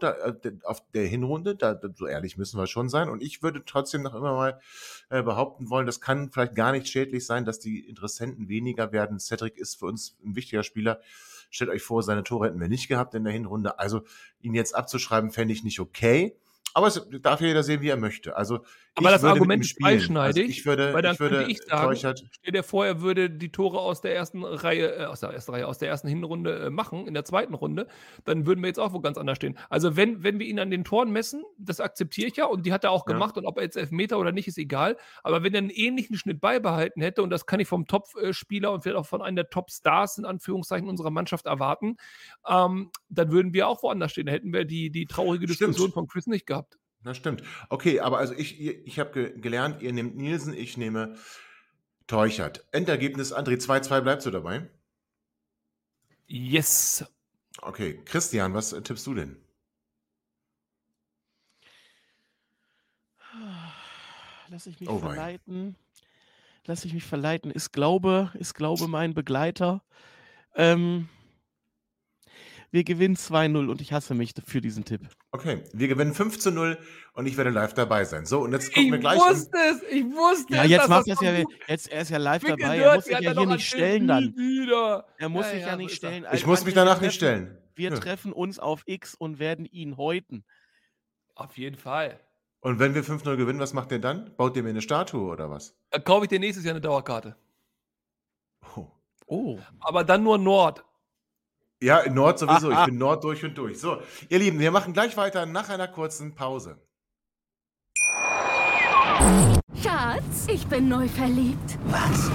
auf der Hinrunde, so ehrlich müssen wir schon sein und ich würde trotzdem noch immer mal behaupten wollen, das kann vielleicht gar nicht schädlich sein, dass die Interessenten weniger werden. Cedric ist für uns ein wichtiger Spieler. Stellt euch vor, seine Tore hätten wir nicht gehabt in der Hinrunde. Also ihn jetzt abzuschreiben, fände ich nicht okay. Aber es darf jeder sehen, wie er möchte. Also aber das Argument ist zweischneidig. Teuchert, stell dir vor, er würde die Tore aus der ersten Hinrunde machen, in der zweiten Runde, dann würden wir jetzt auch wo ganz anders stehen. Also wenn wir ihn an den Toren messen, das akzeptiere ich ja und die hat er auch gemacht und ob er jetzt Elfmeter oder nicht, ist egal. Aber wenn er einen ähnlichen Schnitt beibehalten hätte und das kann ich vom Top-Spieler und vielleicht auch von einem der Top-Stars in Anführungszeichen unserer Mannschaft erwarten, dann würden wir auch woanders stehen. Da hätten wir die traurige Diskussion von Chris nicht gehabt. Na stimmt. Okay, aber also ich habe gelernt, ihr nehmt Nielsen, ich nehme Teuchert. Endergebnis, André, 2-2, bleibst du dabei? Yes. Okay, Christian, was tippst du denn? Lass ich mich verleiten. Ist Glaube mein Begleiter. Wir gewinnen 2-0 und ich hasse mich für diesen Tipp. Okay, wir gewinnen 5-0 und ich werde live dabei sein. So, und jetzt gucken wir gleich. Ich wusste es. Ja, jetzt macht er ist ja live dabei. Er muss sich ja hier nicht stellen dann. Er muss sich ja nicht stellen. Ich muss mich danach nicht stellen. Wir treffen uns auf X und werden ihn häuten. Auf jeden Fall. Und wenn wir 5-0 gewinnen, was macht ihr dann? Baut ihr mir eine Statue oder was? Dann kaufe ich dir nächstes Jahr eine Dauerkarte. Oh. Aber dann nur Nord. Ja, in Nord sowieso. Ich bin Nord durch und durch. So, ihr Lieben, wir machen gleich weiter nach einer kurzen Pause. Schatz, ich bin neu verliebt. Was?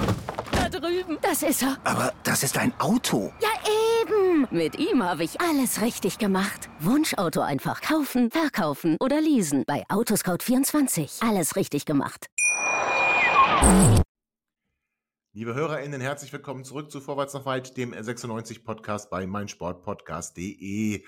Da drüben. Das ist er. Aber das ist ein Auto. Ja, eben. Mit ihm habe ich alles richtig gemacht. Wunschauto einfach kaufen, verkaufen oder leasen. Bei Autoscout24. Alles richtig gemacht. Liebe HörerInnen, herzlich willkommen zurück zu Vorwärts nach Weit, dem 96-Podcast bei meinsportpodcast.de.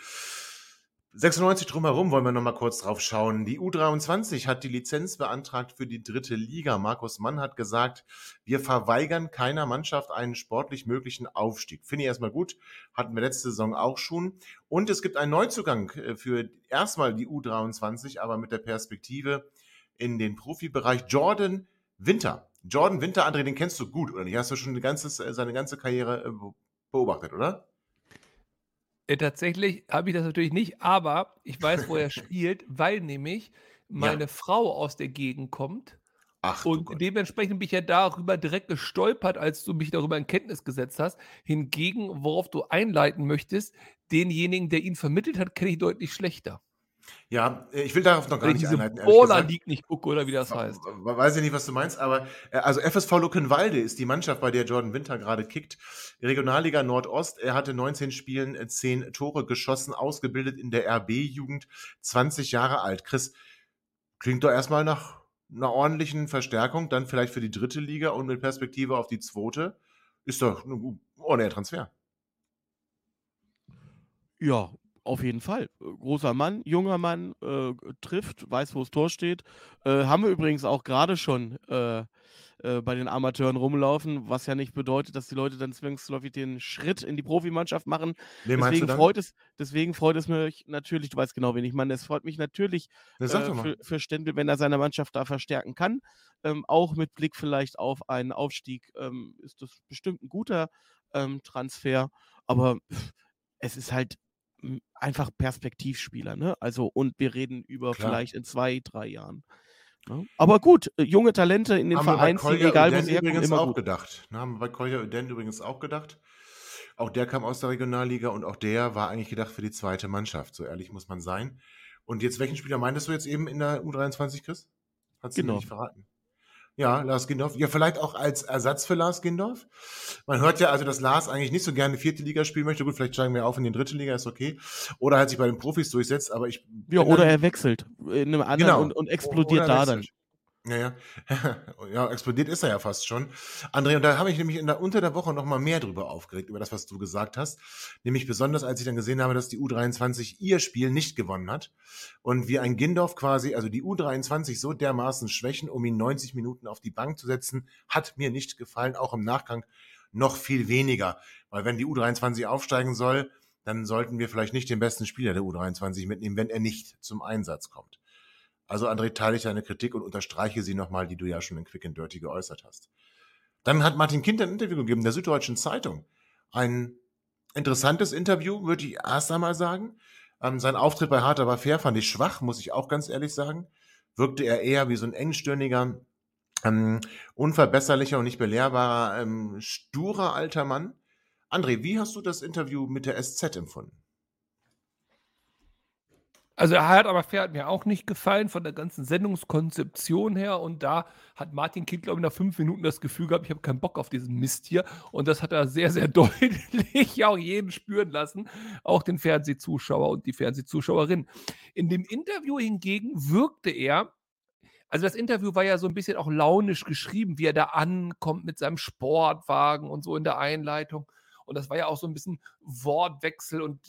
96 drumherum wollen wir nochmal kurz drauf schauen. Die U23 hat die Lizenz beantragt für die 3. Liga. Markus Mann hat gesagt, wir verweigern keiner Mannschaft einen sportlich möglichen Aufstieg. Finde ich erstmal gut, hatten wir letzte Saison auch schon. Und es gibt einen Neuzugang für erstmal die U23, aber mit der Perspektive in den Profibereich, Jordan Winter. Jordan Winter, André, den kennst du gut, oder nicht? Hast du schon seine ganze Karriere beobachtet, oder? Tatsächlich habe ich das natürlich nicht, aber ich weiß, wo er spielt, weil nämlich meine Frau aus der Gegend kommt. Ach, und dementsprechend bin ich ja darüber direkt gestolpert, als du mich darüber in Kenntnis gesetzt hast. Hingegen, worauf du einleiten möchtest, denjenigen, der ihn vermittelt hat, kenne ich deutlich schlechter. Ja, ich will darauf noch gar nicht einleiten. Bola liegt nicht gucke, oder wie das heißt. Weiß ich nicht, was du meinst, aber also FSV Luckenwalde ist die Mannschaft, bei der Jordan Winter gerade kickt. Regionalliga Nordost, er hatte 19 Spielen, 10 Tore geschossen, ausgebildet in der RB-Jugend, 20 Jahre alt. Chris, klingt doch erstmal nach einer ordentlichen Verstärkung, dann vielleicht für die 3. Liga und mit Perspektive auf die 2. Ist doch ein ordentlicher Transfer. Ja, Auf jeden Fall. Großer Mann, junger Mann, trifft, weiß, wo das Tor steht. Haben wir übrigens auch gerade schon bei den Amateuren rumlaufen, was ja nicht bedeutet, dass die Leute dann zwangsläufig den Schritt in die Profimannschaft machen. Deswegen freut es mich natürlich, du weißt genau, wen ich meine, es freut mich natürlich für Stendel, wenn er seine Mannschaft da verstärken kann. Auch mit Blick vielleicht auf einen Aufstieg ist das bestimmt ein guter Transfer, aber es ist halt einfach Perspektivspieler, ne? Also, und wir reden über vielleicht in 2-3 Jahren. Ja. Aber gut, junge Talente in den Vereinen, egal wo sie herkommen, immer gut. Haben wir bei Kolja Uden übrigens auch gedacht. Auch der kam aus der Regionalliga und auch der war eigentlich gedacht für die zweite Mannschaft. So ehrlich muss man sein. Und jetzt, welchen Spieler meintest du jetzt eben in der U23, Chris? Hat sie nicht verraten. Ja, Lars Gindorf. Ja, vielleicht auch als Ersatz für Lars Gindorf. Man hört ja also, dass Lars eigentlich nicht so gerne vierte Liga spielen möchte. Gut, vielleicht steigen wir auf in die dritte Liga, ist okay. Oder halt sich bei den Profis durchsetzt, aber ich... Ja, oder er wechselt in einem anderen und explodiert da dann. Naja, ja, explodiert ist er ja fast schon. André, und da habe ich nämlich unter der Woche nochmal mehr drüber aufgeregt, über das, was du gesagt hast. Nämlich besonders, als ich dann gesehen habe, dass die U23 ihr Spiel nicht gewonnen hat. Und wie ein Gindorf quasi, also die U23 so dermaßen schwächen, um ihn 90 Minuten auf die Bank zu setzen, hat mir nicht gefallen, auch im Nachgang noch viel weniger. Weil wenn die U23 aufsteigen soll, dann sollten wir vielleicht nicht den besten Spieler der U23 mitnehmen, wenn er nicht zum Einsatz kommt. Also André, teile ich deine Kritik und unterstreiche sie nochmal, die du ja schon in Quick and Dirty geäußert hast. Dann hat Martin Kind ein Interview gegeben, der Süddeutschen Zeitung. Ein interessantes Interview, würde ich erst einmal sagen. Sein Auftritt bei Hertha war fair, fand ich schwach, muss ich auch ganz ehrlich sagen. Wirkte er eher wie so ein engstirniger, unverbesserlicher und nicht belehrbarer, sturer alter Mann. André, wie hast du das Interview mit der SZ empfunden? Also Hart aber fair hat mir auch nicht gefallen von der ganzen Sendungskonzeption her und da hat Martin Kind, glaube ich, nach 5 Minuten das Gefühl gehabt, ich habe keinen Bock auf diesen Mist hier und das hat er sehr, sehr deutlich auch jeden spüren lassen, auch den Fernsehzuschauer und die Fernsehzuschauerin. In dem Interview hingegen wirkte er, also das Interview war ja so ein bisschen auch launisch geschrieben, wie er da ankommt mit seinem Sportwagen und so in der Einleitung und das war ja auch so ein bisschen Wortwechsel und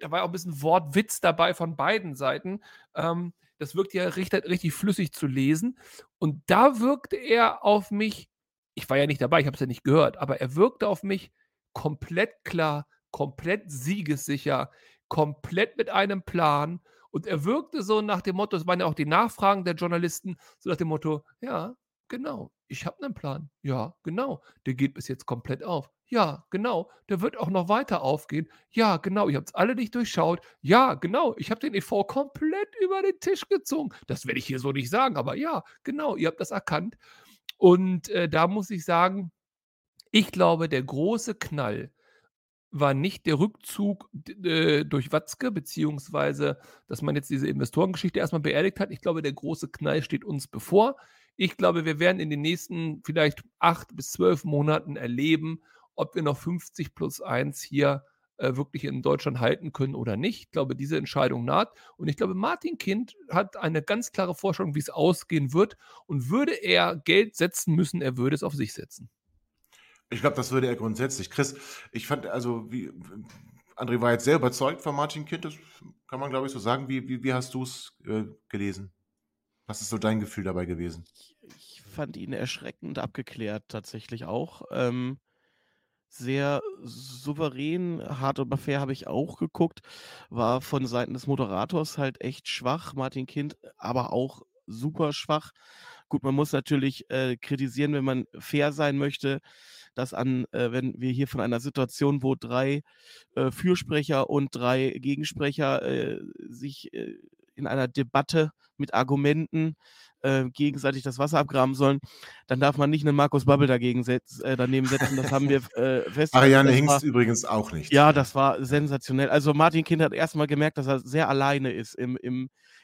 da war auch ein bisschen Wortwitz dabei von beiden Seiten. Das wirkte ja richtig flüssig zu lesen. Und da wirkte er auf mich, ich war ja nicht dabei, ich habe es ja nicht gehört, aber er wirkte auf mich komplett klar, komplett siegessicher, komplett mit einem Plan. Und er wirkte so nach dem Motto, das waren ja auch die Nachfragen der Journalisten, so nach dem Motto, ja, genau, ich habe einen Plan. Ja, genau, der geht bis jetzt komplett auf. Ja, genau, der wird auch noch weiter aufgehen. Ja, genau, ich habe es alle nicht durchschaut. Ja, genau, ich habe den EV komplett über den Tisch gezogen. Das werde ich hier so nicht sagen, aber ja, genau, ihr habt das erkannt. Und da muss ich sagen, ich glaube, der große Knall war nicht der Rückzug durch Watzke, beziehungsweise, dass man jetzt diese Investorengeschichte erstmal beerdigt hat. Ich glaube, der große Knall steht uns bevor. Ich glaube, wir werden in den nächsten vielleicht 8 bis 12 Monaten erleben, ob wir noch 50+1 hier wirklich in Deutschland halten können oder nicht. Ich glaube, diese Entscheidung naht. Und ich glaube, Martin Kind hat eine ganz klare Vorstellung, wie es ausgehen wird. Und würde er Geld setzen müssen, er würde es auf sich setzen. Ich glaube, das würde er grundsätzlich. Chris, ich fand, also, André war jetzt sehr überzeugt von Martin Kind. Das kann man, glaube ich, so sagen. Wie hast du es gelesen? Was ist so dein Gefühl dabei gewesen? Ich fand ihn erschreckend abgeklärt, tatsächlich auch. Sehr souverän, hart aber fair habe ich auch geguckt, war von Seiten des Moderators halt echt schwach, Martin Kind aber auch super schwach. Gut, man muss natürlich kritisieren, wenn man fair sein möchte, dass wenn wir hier von einer Situation, wo 3 Fürsprecher und 3 Gegensprecher sich in einer Debatte mit Argumenten gegenseitig das Wasser abgraben sollen, dann darf man nicht einen Markus Babbel daneben setzen. Das haben wir festgestellt. Ariane Hingst übrigens auch nicht. Ja, das war sensationell. Also Martin Kind hat erstmal gemerkt, dass er sehr alleine ist im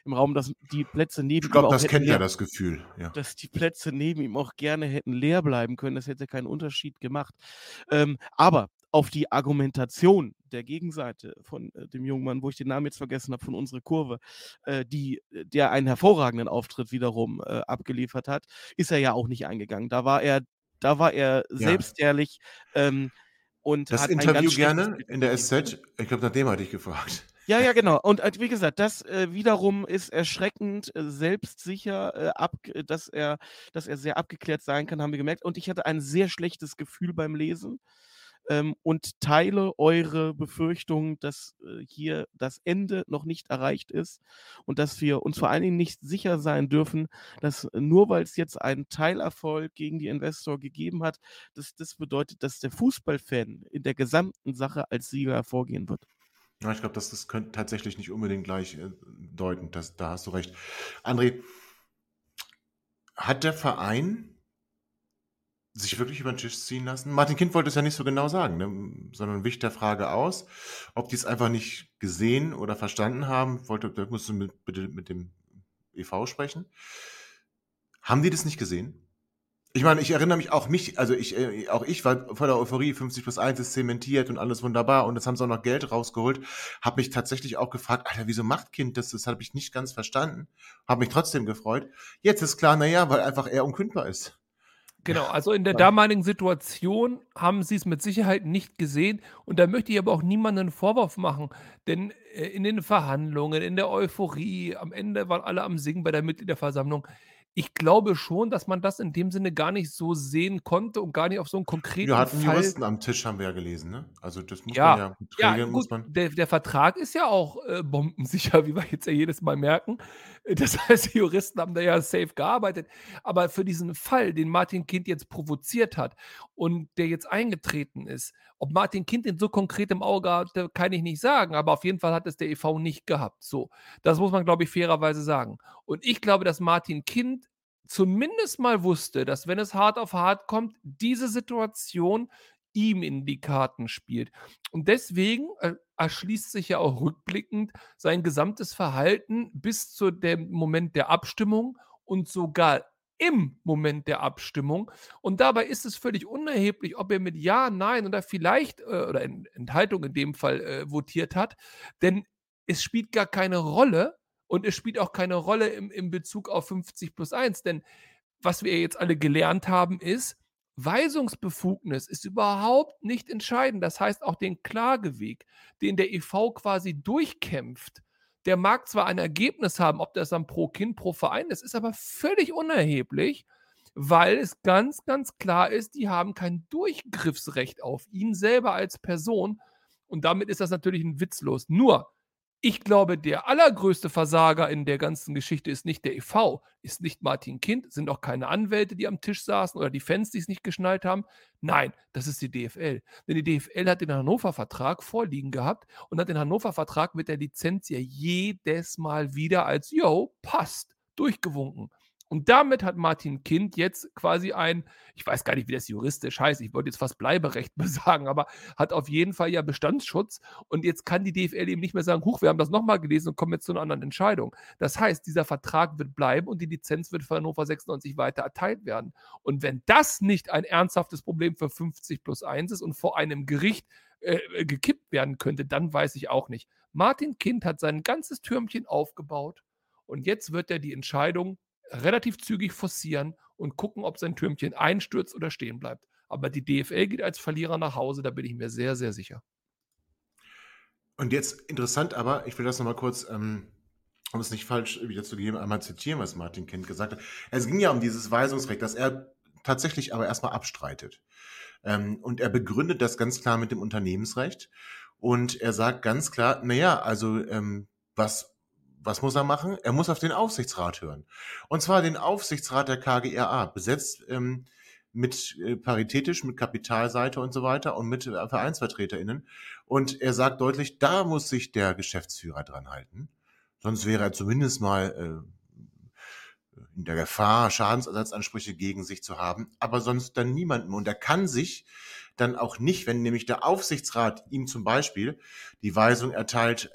Raum, dass die Plätze neben ihm... Ich glaube, das kennt ja das Gefühl. Ja. Dass die Plätze neben ihm auch gerne hätten leer bleiben können. Das hätte keinen Unterschied gemacht. Aber auf die Argumentation der Gegenseite von dem jungen Mann, wo ich den Namen jetzt vergessen habe, von unserer Kurve, der einen hervorragenden Auftritt wiederum abgeliefert hat, ist er ja auch nicht eingegangen. Da war er selbstehrlich und das hat Interview gerne in der SZ. Ich glaube, nach dem hatte ich gefragt. Ja, genau. Und wie gesagt, das wiederum ist erschreckend selbstsicher, dass er sehr abgeklärt sein kann, haben wir gemerkt. Und ich hatte ein sehr schlechtes Gefühl beim Lesen und teile eure Befürchtung, dass hier das Ende noch nicht erreicht ist und dass wir uns vor allen Dingen nicht sicher sein dürfen, dass nur weil es jetzt einen Teilerfolg gegen die Investor gegeben hat, dass das bedeutet, dass der Fußballfan in der gesamten Sache als Sieger hervorgehen wird. Ja, ich glaube, das könnte tatsächlich nicht unbedingt gleich deuten. Da hast du recht. André, hat der Verein sich wirklich über den Tisch ziehen lassen? Martin Kind wollte es ja nicht so genau sagen, ne? Sondern wich der Frage aus, ob die es einfach nicht gesehen oder verstanden haben. Da musst du bitte mit dem e.V. sprechen. Haben die das nicht gesehen? Ich meine, ich erinnere mich auch ich war voller Euphorie, 50+1 ist zementiert und alles wunderbar und jetzt haben sie auch noch Geld rausgeholt, habe mich tatsächlich auch gefragt, Alter, wieso macht Kind das? Das habe ich nicht ganz verstanden, habe mich trotzdem gefreut. Jetzt ist klar, naja, weil einfach er unkündbar ist. Genau, also in der damaligen Situation haben sie es mit Sicherheit nicht gesehen und da möchte ich aber auch niemanden einen Vorwurf machen, denn in den Verhandlungen, in der Euphorie, am Ende waren alle am Singen bei der Mitgliederversammlung. Ich glaube schon, dass man das in dem Sinne gar nicht so sehen konnte und gar nicht auf so einen konkreten Fall... Wir hatten Juristen am Tisch, haben wir ja gelesen, ne? Also das muss man ja... Träger, gut, man der Vertrag ist ja auch bombensicher, wie wir jetzt ja jedes Mal merken. Das heißt, die Juristen haben da ja safe gearbeitet. Aber für diesen Fall, den Martin Kind jetzt provoziert hat und der jetzt eingetreten ist, ob Martin Kind den so konkret im Auge hatte, kann ich nicht sagen. Aber auf jeden Fall hat es der e.V. nicht gehabt. So, das muss man, glaube ich, fairerweise sagen. Und ich glaube, dass Martin Kind zumindest mal wusste, dass wenn es hart auf hart kommt, diese Situation ihm in die Karten spielt. Und deswegen erschließt sich ja auch rückblickend sein gesamtes Verhalten bis zu dem Moment der Abstimmung und sogar im Moment der Abstimmung. Und dabei ist es völlig unerheblich, ob er mit Ja, Nein oder vielleicht, oder Enthaltung in dem Fall, votiert hat. Denn es spielt gar keine Rolle, und es spielt auch keine Rolle im Bezug auf 50+1, denn was wir jetzt alle gelernt haben ist, Weisungsbefugnis ist überhaupt nicht entscheidend. Das heißt, auch den Klageweg, den der e.V. quasi durchkämpft, der mag zwar ein Ergebnis haben, ob das dann pro Kind, pro Verein ist, ist aber völlig unerheblich, weil es ganz, ganz klar ist, die haben kein Durchgriffsrecht auf ihn selber als Person und damit ist das natürlich ein witzlos. Nur, ich glaube, der allergrößte Versager in der ganzen Geschichte ist nicht der e.V., ist nicht Martin Kind, sind auch keine Anwälte, die am Tisch saßen oder die Fans, die es nicht geschnallt haben. Nein, das ist die DFL. Denn die DFL hat den Hannover-Vertrag vorliegen gehabt und hat den Hannover-Vertrag mit der Lizenz ja jedes Mal wieder als, yo, passt, durchgewunken. Und damit hat Martin Kind jetzt quasi ich weiß gar nicht, wie das juristisch heißt, ich wollte jetzt fast Bleiberecht besagen, aber hat auf jeden Fall ja Bestandsschutz und jetzt kann die DFL eben nicht mehr sagen, huch, wir haben das nochmal gelesen und kommen jetzt zu einer anderen Entscheidung. Das heißt, dieser Vertrag wird bleiben und die Lizenz wird für Hannover 96 weiter erteilt werden. Und wenn das nicht ein ernsthaftes Problem für 50+1 ist und vor einem Gericht gekippt werden könnte, dann weiß ich auch nicht. Martin Kind hat sein ganzes Türmchen aufgebaut und jetzt wird er die Entscheidung relativ zügig forcieren und gucken, ob sein Türmchen einstürzt oder stehen bleibt. Aber die DFL geht als Verlierer nach Hause, da bin ich mir sehr, sehr sicher. Und jetzt interessant aber, ich will das nochmal kurz, um es nicht falsch wiederzugeben, einmal zitieren, was Martin Kind gesagt hat. Es ging ja um dieses Weisungsrecht, das er tatsächlich aber erstmal abstreitet. Und er begründet das ganz klar mit dem Unternehmensrecht. Und er sagt ganz klar, naja, also was muss er machen? Er muss auf den Aufsichtsrat hören. Und zwar den Aufsichtsrat der KGRA, besetzt paritätisch, mit Kapitalseite und so weiter und mit VereinsvertreterInnen. Und er sagt deutlich, da muss sich der Geschäftsführer dran halten. Sonst wäre er zumindest mal in der Gefahr, Schadensersatzansprüche gegen sich zu haben, aber sonst dann niemanden. Und er kann sich dann auch nicht, wenn nämlich der Aufsichtsrat ihm zum Beispiel die Weisung erteilt,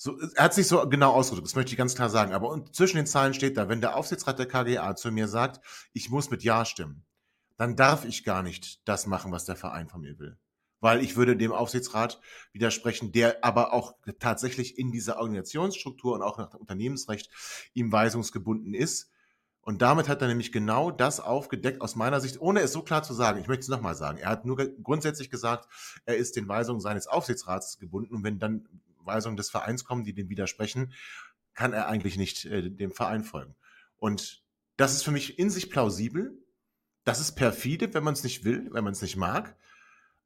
so, er hat es nicht so genau ausgedrückt, das möchte ich ganz klar sagen. Aber zwischen den Zeilen steht da, wenn der Aufsichtsrat der KGA zu mir sagt, ich muss mit Ja stimmen, dann darf ich gar nicht das machen, was der Verein von mir will. Weil ich würde dem Aufsichtsrat widersprechen, der aber auch tatsächlich in dieser Organisationsstruktur und auch nach Unternehmensrecht ihm weisungsgebunden ist. Und damit hat er nämlich genau das aufgedeckt, aus meiner Sicht, ohne es so klar zu sagen. Ich möchte es nochmal sagen. Er hat nur grundsätzlich gesagt, er ist den Weisungen seines Aufsichtsrats gebunden. Und wenn dann Weisungen des Vereins kommen, die dem widersprechen, kann er eigentlich nicht dem Verein folgen. Und das ist für mich in sich plausibel. Das ist perfide, wenn man es nicht will, wenn man es nicht mag.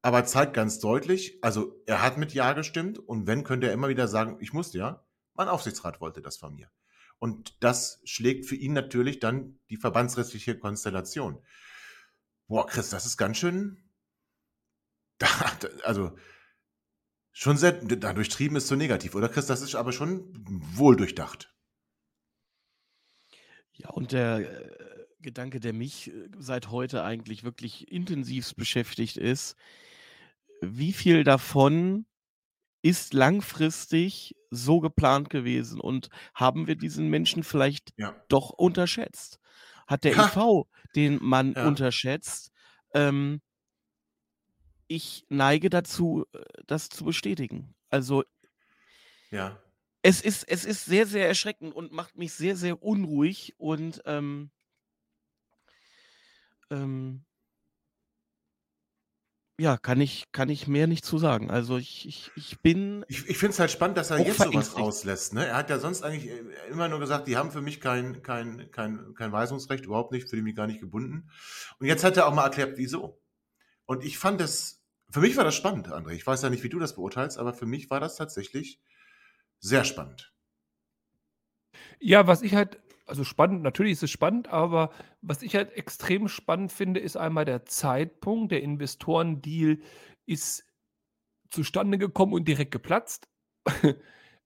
Aber zeigt ganz deutlich, also er hat mit Ja gestimmt. Und wenn, könnte er immer wieder sagen, ich musste ja, mein Aufsichtsrat wollte das von mir. Und das schlägt für ihn natürlich dann die verbandsrechtliche Konstellation. Boah, Chris, das ist ganz schön, also schon sehr, da durchtrieben ist so negativ, oder Chris? Das ist aber schon wohl durchdacht. Ja, und der Gedanke, der mich seit heute eigentlich wirklich intensivst beschäftigt ist, wie viel davon ist langfristig so geplant gewesen und haben wir diesen Menschen vielleicht doch unterschätzt? Hat der e.V. den Mann unterschätzt? Ich neige dazu, das zu bestätigen. Also es ist sehr, sehr erschreckend und macht mich sehr, sehr unruhig und kann ich mehr nicht zu sagen. Also ich bin... Ich finde es halt spannend, dass er jetzt sowas rauslässt. Ne? Er hat ja sonst eigentlich immer nur gesagt, die haben für mich kein Weisungsrecht, überhaupt nicht, für die mich gar nicht gebunden. Und jetzt hat er auch mal erklärt, wieso. Und ich fand das... Für mich war das spannend, André. Ich weiß ja nicht, wie du das beurteilst, aber für mich war das tatsächlich sehr spannend. Ja, was ich halt... Also spannend, natürlich ist es spannend, aber was ich halt extrem spannend finde, ist einmal der Zeitpunkt. Der Investorendeal ist zustande gekommen und direkt geplatzt.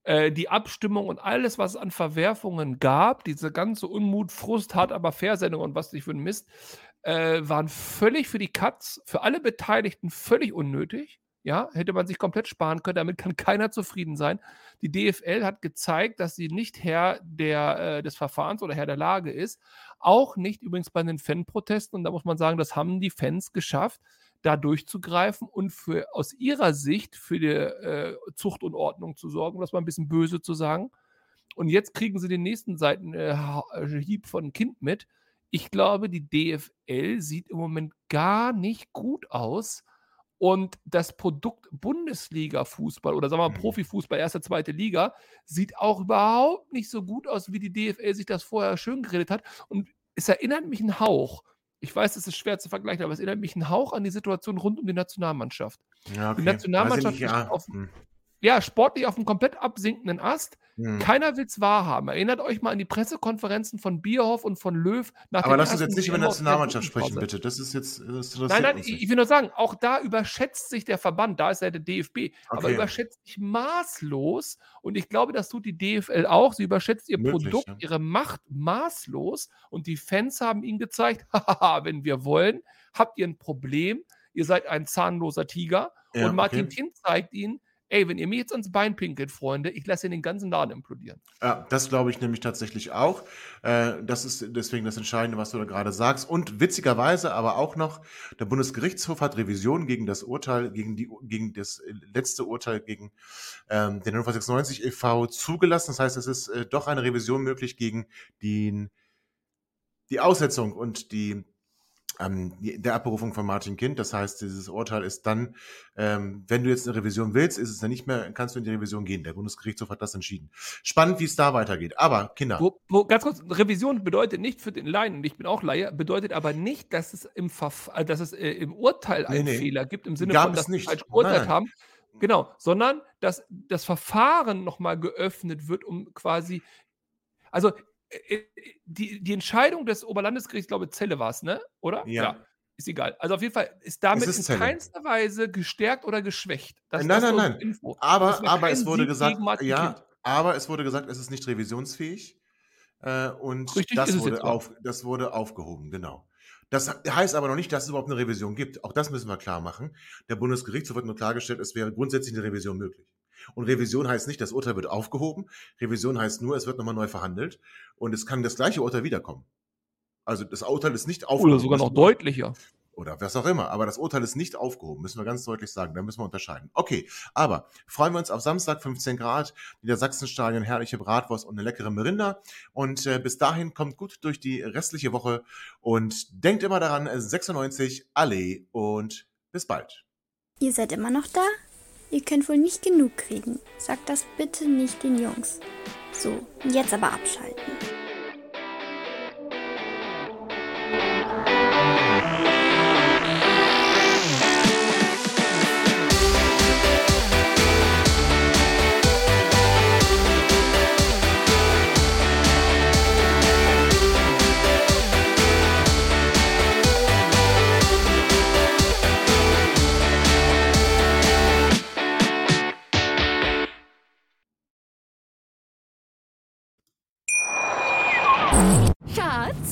Die Abstimmung und alles, was es an Verwerfungen gab, diese ganze Unmut, Frust, hart aber Fair-Sendung und was nicht für ein Mist, waren völlig für die Katz, für alle Beteiligten völlig unnötig. Ja, hätte man sich komplett sparen können, damit kann keiner zufrieden sein. Die DFL hat gezeigt, dass sie nicht Herr des Verfahrens oder Herr der Lage ist. Auch nicht übrigens bei den Fanprotesten. Und da muss man sagen, das haben die Fans geschafft, da durchzugreifen und aus ihrer Sicht für die Zucht und Ordnung zu sorgen, um das mal ein bisschen böse zu sagen. Und jetzt kriegen sie den nächsten Seitenhieb von Kind mit. Ich glaube, die DFL sieht im Moment gar nicht gut aus. Und das Produkt Bundesliga-Fußball oder sagen wir mal Profifußball, erste, zweite Liga, sieht auch überhaupt nicht so gut aus, wie die DFL sich das vorher schön geredet hat. Und es erinnert mich einen Hauch, ich weiß, es ist schwer zu vergleichen, aber es erinnert mich einen Hauch an die Situation rund um die Nationalmannschaft. Ja, okay. Die Nationalmannschaft sportlich auf einem komplett absinkenden Ast. Keiner will es wahrhaben. Erinnert euch mal an die Pressekonferenzen von Bierhoff und von Löw. Aber lass uns jetzt nicht über Nationalmannschaft sprechen, bitte. Das ist jetzt... Nein, ich will nur sagen, auch da überschätzt sich der Verband, da ist ja der DFB, aber überschätzt sich maßlos und ich glaube, das tut die DFL auch. Sie überschätzt ihr Produkt, ihre Macht maßlos und die Fans haben ihnen gezeigt, haha, wenn wir wollen, habt ihr ein Problem, ihr seid ein zahnloser Tiger und Martin Kind zeigt ihnen, ey, wenn ihr mir jetzt ans Bein pinkelt, Freunde, ich lasse den ganzen Laden implodieren. Ja, das glaube ich nämlich tatsächlich auch. Das ist deswegen das Entscheidende, was du da gerade sagst. Und witzigerweise aber auch noch, der Bundesgerichtshof hat Revision gegen das Urteil, gegen das letzte Urteil gegen den Hannover 96 e.V. zugelassen. Das heißt, es ist doch eine Revision möglich gegen die Aussetzung und der Abberufung von Martin Kind. Das heißt, dieses Urteil ist dann, wenn du jetzt eine Revision willst, ist es dann nicht mehr, kannst du in die Revision gehen. Der Bundesgerichtshof hat das entschieden. Spannend, wie es da weitergeht. Aber, Kinder. Ganz kurz, Revision bedeutet nicht für den Laien, und ich bin auch Laie, bedeutet aber nicht, dass es im Urteil einen Fehler gibt, im Sinne von, dass wir falsch geurteilt haben. Genau, sondern, dass das Verfahren nochmal geöffnet wird, um quasi, also, die Entscheidung des Oberlandesgerichts, glaube ich, Celle war es, ne? Oder? Ja. Ist egal. Also auf jeden Fall ist damit in keinster Weise gestärkt oder geschwächt. Nein. Info. Aber es wurde gesagt, es ist nicht revisionsfähig. Und das wurde aufgehoben, genau. Das heißt aber noch nicht, dass es überhaupt eine Revision gibt. Auch das müssen wir klar machen. Der Bundesgerichtshof hat nur klargestellt, es wäre grundsätzlich eine Revision möglich. Und Revision heißt nicht, das Urteil wird aufgehoben. Revision heißt nur, es wird nochmal neu verhandelt. Und es kann das gleiche Urteil wiederkommen. Also das Urteil ist nicht aufgehoben. Oder sogar noch deutlicher. oder was auch immer. Aber das Urteil ist nicht aufgehoben, müssen wir ganz deutlich sagen. Da müssen wir unterscheiden. Okay, aber freuen wir uns auf Samstag, 15 Grad, Niedersachsenstadion, herrliche Bratwurst und eine leckere Merinda. Und bis dahin kommt gut durch die restliche Woche und denkt immer daran, 96, alle und bis bald. Ihr seid immer noch da? Ihr könnt wohl nicht genug kriegen. Sagt das bitte nicht den Jungs. So, jetzt aber abschalten.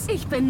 Ich bin